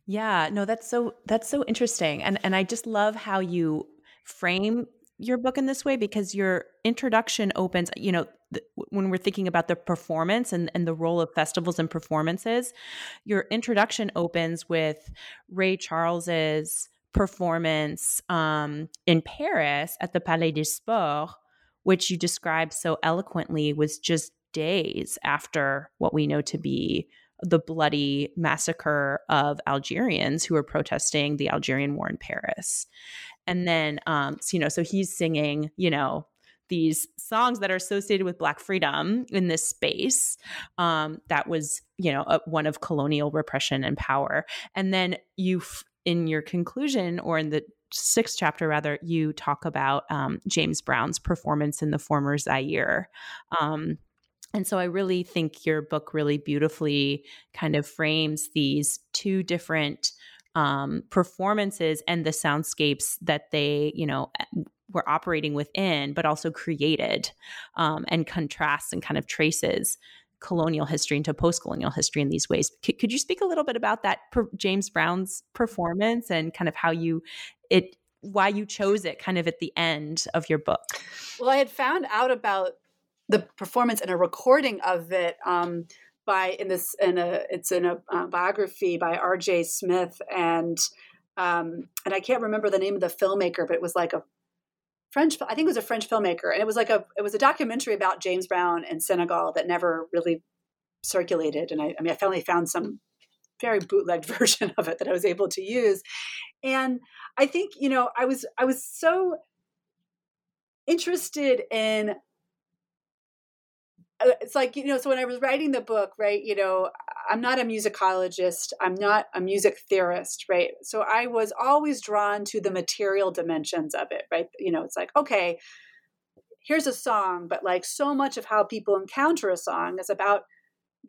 Yeah, no, that's so that's so interesting. And and I just love how you frame your book in this way, because your introduction opens, you know, th- when we're thinking about the performance and, and the role of festivals and performances, your introduction opens with Ray Charles's performance um, in Paris at the Palais des Sports, which you described so eloquently was just days after what we know to be the bloody massacre of Algerians who were protesting the Algerian War in Paris. And then, um, so, you know, so he's singing, you know, these songs that are associated with Black freedom in this space um, that was, you know, a, one of colonial repression and power. And then you, in your conclusion, or in the sixth chapter rather, you talk about um, James Brown's performance in the former Zaire. Um And so I really think your book really beautifully kind of frames these two different um, performances and the soundscapes that they, you know, were operating within, but also created, um, and contrasts and kind of traces colonial history into post-colonial history in these ways. C- could you speak a little bit about that per- James Brown's performance and kind of how you it why you chose it kind of at the end of your book? Well, I had found out about the performance and a recording of it um, by in this in a it's in a uh, biography by R J Smith, and um, and I can't remember the name of the filmmaker, but it was like a French I think it was a French filmmaker, and it was like a it was a documentary about James Brown and Senegal that never really circulated, and I, I mean I finally found some very bootlegged version of it that I was able to use, and I think you know I was I was so interested in. It's like, you know, so when I was writing the book, right, you know, I'm not a musicologist. I'm not a music theorist, right? So I was always drawn to the material dimensions of it, right? You know, it's like, okay, here's a song, but like so much of how people encounter a song is about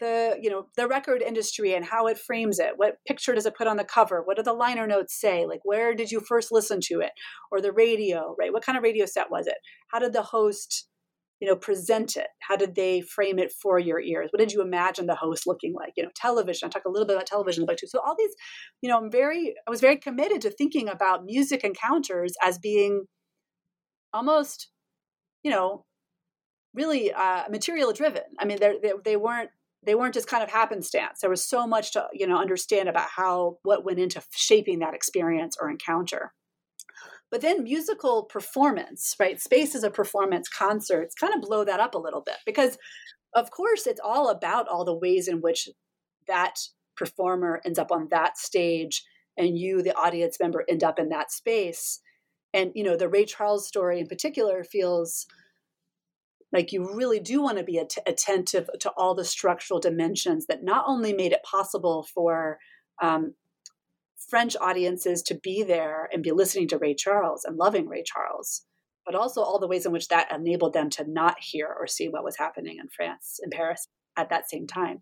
the, you know, the record industry and how it frames it. What picture does it put on the cover? What do the liner notes say? Like, where did you first listen to it? Or the radio, right? What kind of radio set was it? How did the host, you know, present it? How did they frame it for your ears? What did you imagine the host looking like? You know, television. I talk a little bit about television in the book too. So all these, you know, I'm very, I was very committed to thinking about music encounters as being almost, you know, really uh, material driven. I mean, they they weren't they weren't just kind of happenstance. There was so much to, you know, understand about how what went into shaping that experience or encounter. But then musical performance, right? Spaces of performance, concerts, kind of blow that up a little bit, because of course it's all about all the ways in which that performer ends up on that stage and you, the audience member, end up in that space. And, you know, the Ray Charles story in particular feels like you really do want to be at- attentive to all the structural dimensions that not only made it possible for, um, French audiences to be there and be listening to Ray Charles and loving Ray Charles, but also all the ways in which that enabled them to not hear or see what was happening in France, in Paris at that same time.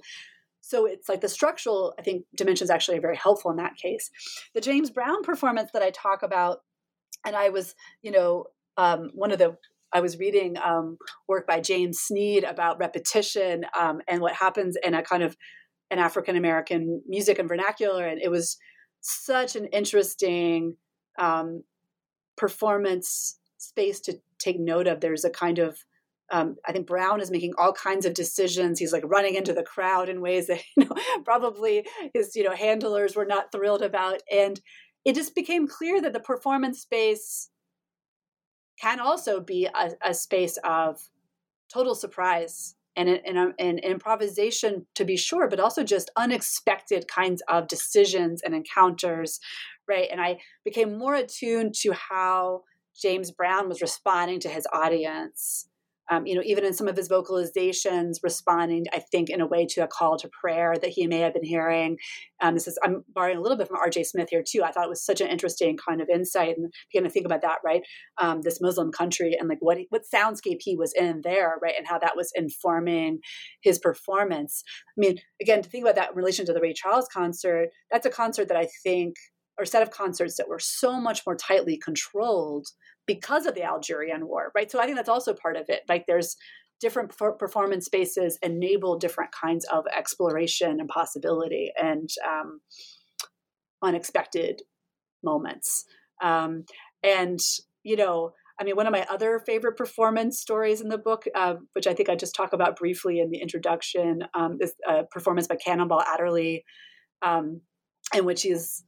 So it's like the structural, I think, dimensions actually are very helpful in that case. The James Brown performance that I talk about, and I was, you know, um, one of the, I was reading um, work by James Sneed about repetition um, and what happens in a kind of an African-American music and vernacular. And it was such an interesting um, performance space to take note of. There's a kind of, um, I think Brown is making all kinds of decisions. He's like running into the crowd in ways that, you know, probably his, you know, handlers were not thrilled about. And it just became clear that the performance space can also be a, a space of total surprise and, and, and improvisation, to be sure, but also just unexpected kinds of decisions and encounters, right? And I became more attuned to how James Brown was responding to his audience, um, you know, even in some of his vocalizations, responding, I think, in a way to a call to prayer that he may have been hearing. Um, this is, I'm borrowing a little bit from R J Smith here too. I thought it was such an interesting kind of insight, and began to think about that, right? Um, this Muslim country and like what what soundscape he was in there, right? And how that was informing his performance. I mean, again, to think about that in relation to the Ray Charles concert, that's a concert that I think, or set of concerts that were so much more tightly controlled because of the Algerian War, right? So I think that's also part of it. Like there's different performance spaces enable different kinds of exploration and possibility and um, unexpected moments. Um, and, you know, I mean, one of my other favorite performance stories in the book, uh, which I think I just talk about briefly in the introduction, um, is a performance by Cannonball Adderley, um, in which he's,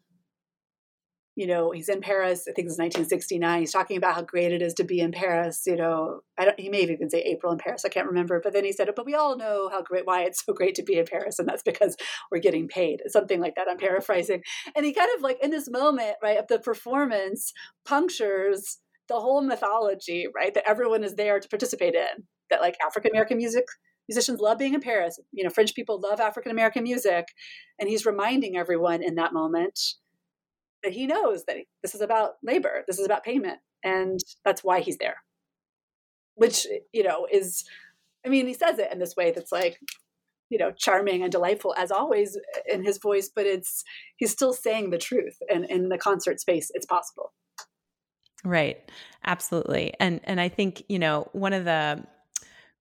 you know, he's in Paris, I think it's nineteen sixty-nine. He's talking about how great it is to be in Paris. You know, I don't, he may have even say April in Paris. I can't remember. But then he said, but we all know how great, why it's so great to be in Paris. And that's because we're getting paid. Something like that. I'm paraphrasing. And he kind of like in this moment, right, of the performance punctures the whole mythology, right, that everyone is there to participate in, that like African-American music musicians love being in Paris. You know, French people love African-American music. And he's reminding everyone in that moment that he knows that this is about labor, this is about payment, and that's why he's there. Which, you know, is, I mean, he says it in this way that's like, you know, charming and delightful as always in his voice, but it's, he's still saying the truth. And in the concert space, it's possible. Right. Absolutely. And, and I think, you know, one of the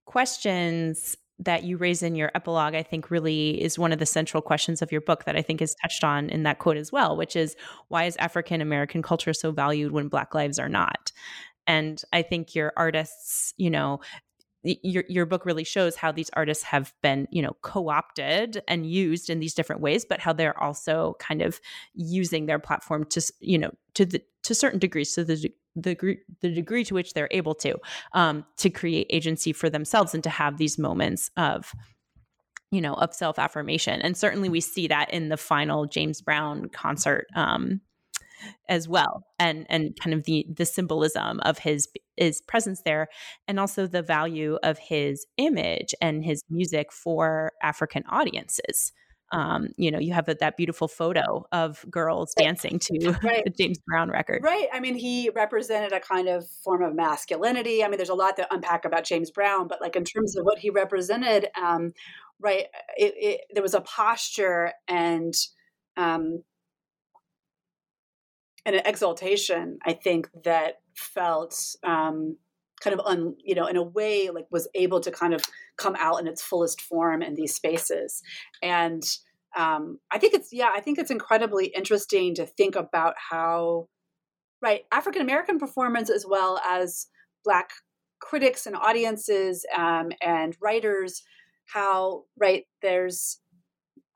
questions that you raise in your epilogue, I think really is one of the central questions of your book that I think is touched on in that quote as well, which is why is African-American culture so valued when Black lives are not? And I think your artists, you know, your your book really shows how these artists have been, you know, co-opted and used in these different ways, but how they're also kind of using their platform to, you know, to the, to certain degrees, to the the degree, the degree to which they're able to, um, to create agency for themselves and to have these moments of, you know, of self-affirmation. And certainly we see that in the final James Brown concert, um, as well. And, and kind of the, the symbolism of his, his presence there, and also the value of his image and his music for African audiences. Um, you know, you have a, that beautiful photo of girls dancing to right. the James Brown record. Right. I mean, he represented a kind of form of masculinity. I mean, there's a lot to unpack about James Brown, but like in terms of what he represented, um, right, it, it, there was a posture and um, and an exaltation, I think, that felt um, kind of, un, you know, in a way, like was able to kind of come out in its fullest form in these spaces. And um, I think it's, yeah, I think it's incredibly interesting to think about how, right, African-American performance as well as Black critics and audiences um, and writers, how, right, there's,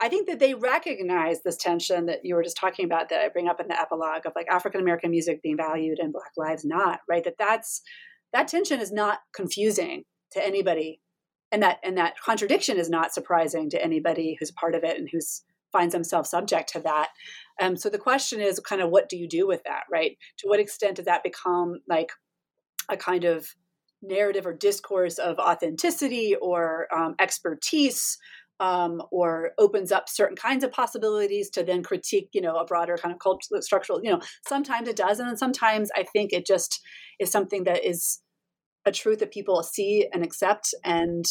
I think that they recognize this tension that you were just talking about that I bring up in the epilogue of like African-American music being valued and Black lives not, right, that that's, that tension is not confusing to anybody, and that and that contradiction is not surprising to anybody who's part of it and who finds themselves subject to that. Um, so the question is kind of what do you do with that, right? To what extent does that become like a kind of narrative or discourse of authenticity or um, expertise, um, or opens up certain kinds of possibilities to then critique, you know, a broader kind of cultural structural, you know, sometimes it does. And then sometimes I think it just is something that is a truth that people see and accept and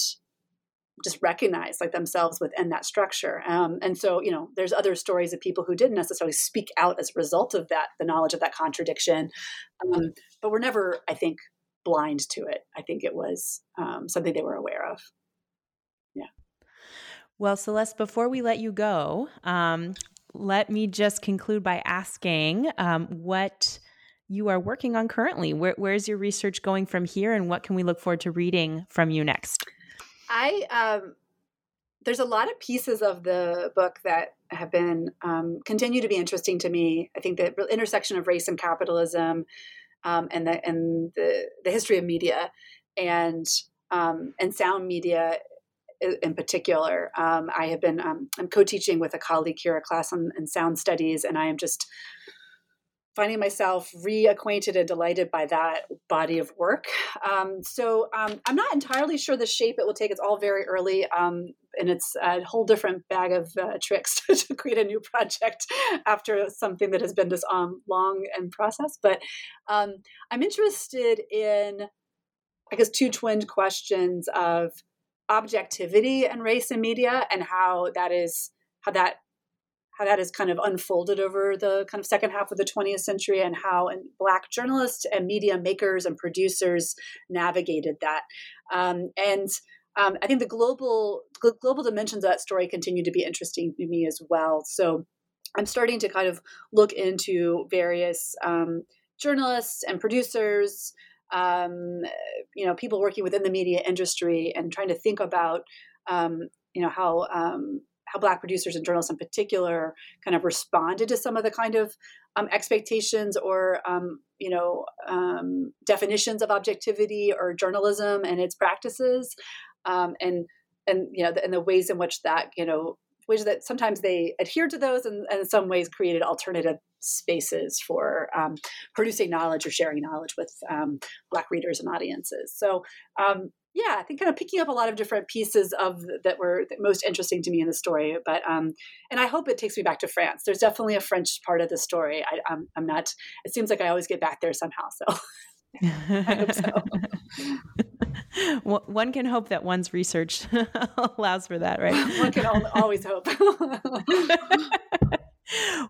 just recognize like themselves within that structure. Um, and so, you know, there's other stories of people who didn't necessarily speak out as a result of that, the knowledge of that contradiction. Um, but we're never, I think, blind to it. I think it was um, something they were aware of. Yeah. Well, Celeste, before we let you go, um, let me just conclude by asking um, what you are working on currently. Where, where's your research going from here, and what can we look forward to reading from you next? I um, there's a lot of pieces of the book that have been um, continue to be interesting to me. I think the intersection of race and capitalism, um, and the and the the history of media, and um, and sound media in particular. Um, I have been, um, I'm co-teaching with a colleague here, a class on, in sound studies, and I am just finding myself reacquainted and delighted by that body of work. Um, so um, I'm not entirely sure the shape it will take. It's all very early, um, and it's a whole different bag of uh, tricks to, to create a new project after something that has been this um, long and process. But um, I'm interested in, I guess, two twinned questions of objectivity and race in media, and how that is, how that how that is kind of unfolded over the kind of second half of the twentieth century, and how and Black journalists and media makers and producers navigated that. Um, and um, I think the global gl- global dimensions of that story continue to be interesting to me as well. So I'm starting to kind of look into various um, journalists and producers, um, you know, people working within the media industry, and trying to think about, um, you know, how, um, how Black producers and journalists in particular kind of responded to some of the kind of um, expectations or, um, you know, um, definitions of objectivity or journalism and its practices, um, and, and, you know, the, and the ways in which that, you know, ways that sometimes they adhered to those, and, and in some ways created alternative spaces for um, producing knowledge or sharing knowledge with um, Black readers and audiences. So, um, Yeah, I think kind of picking up a lot of different pieces of that were most interesting to me in the story, but um, and I hope it takes me back to France. There's definitely a French part of the story. I, I'm, I'm not. It seems like I always get back there somehow. So I hope so. One can hope that one's research allows for that, right? One can always hope.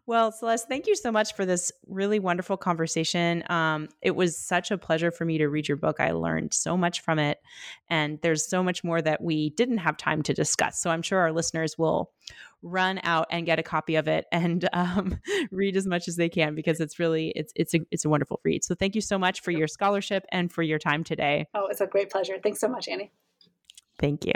Well, Celeste, thank you so much for this really wonderful conversation. Um, it was such a pleasure for me to read your book. I learned so much from it, and there's so much more that we didn't have time to discuss. So I'm sure our listeners will run out and get a copy of it and um, read as much as they can, because it's really, it's it's a, it's a wonderful read. So thank you so much for your scholarship and for your time today. Oh, it's a great pleasure. Thanks so much, Annie. Thank you.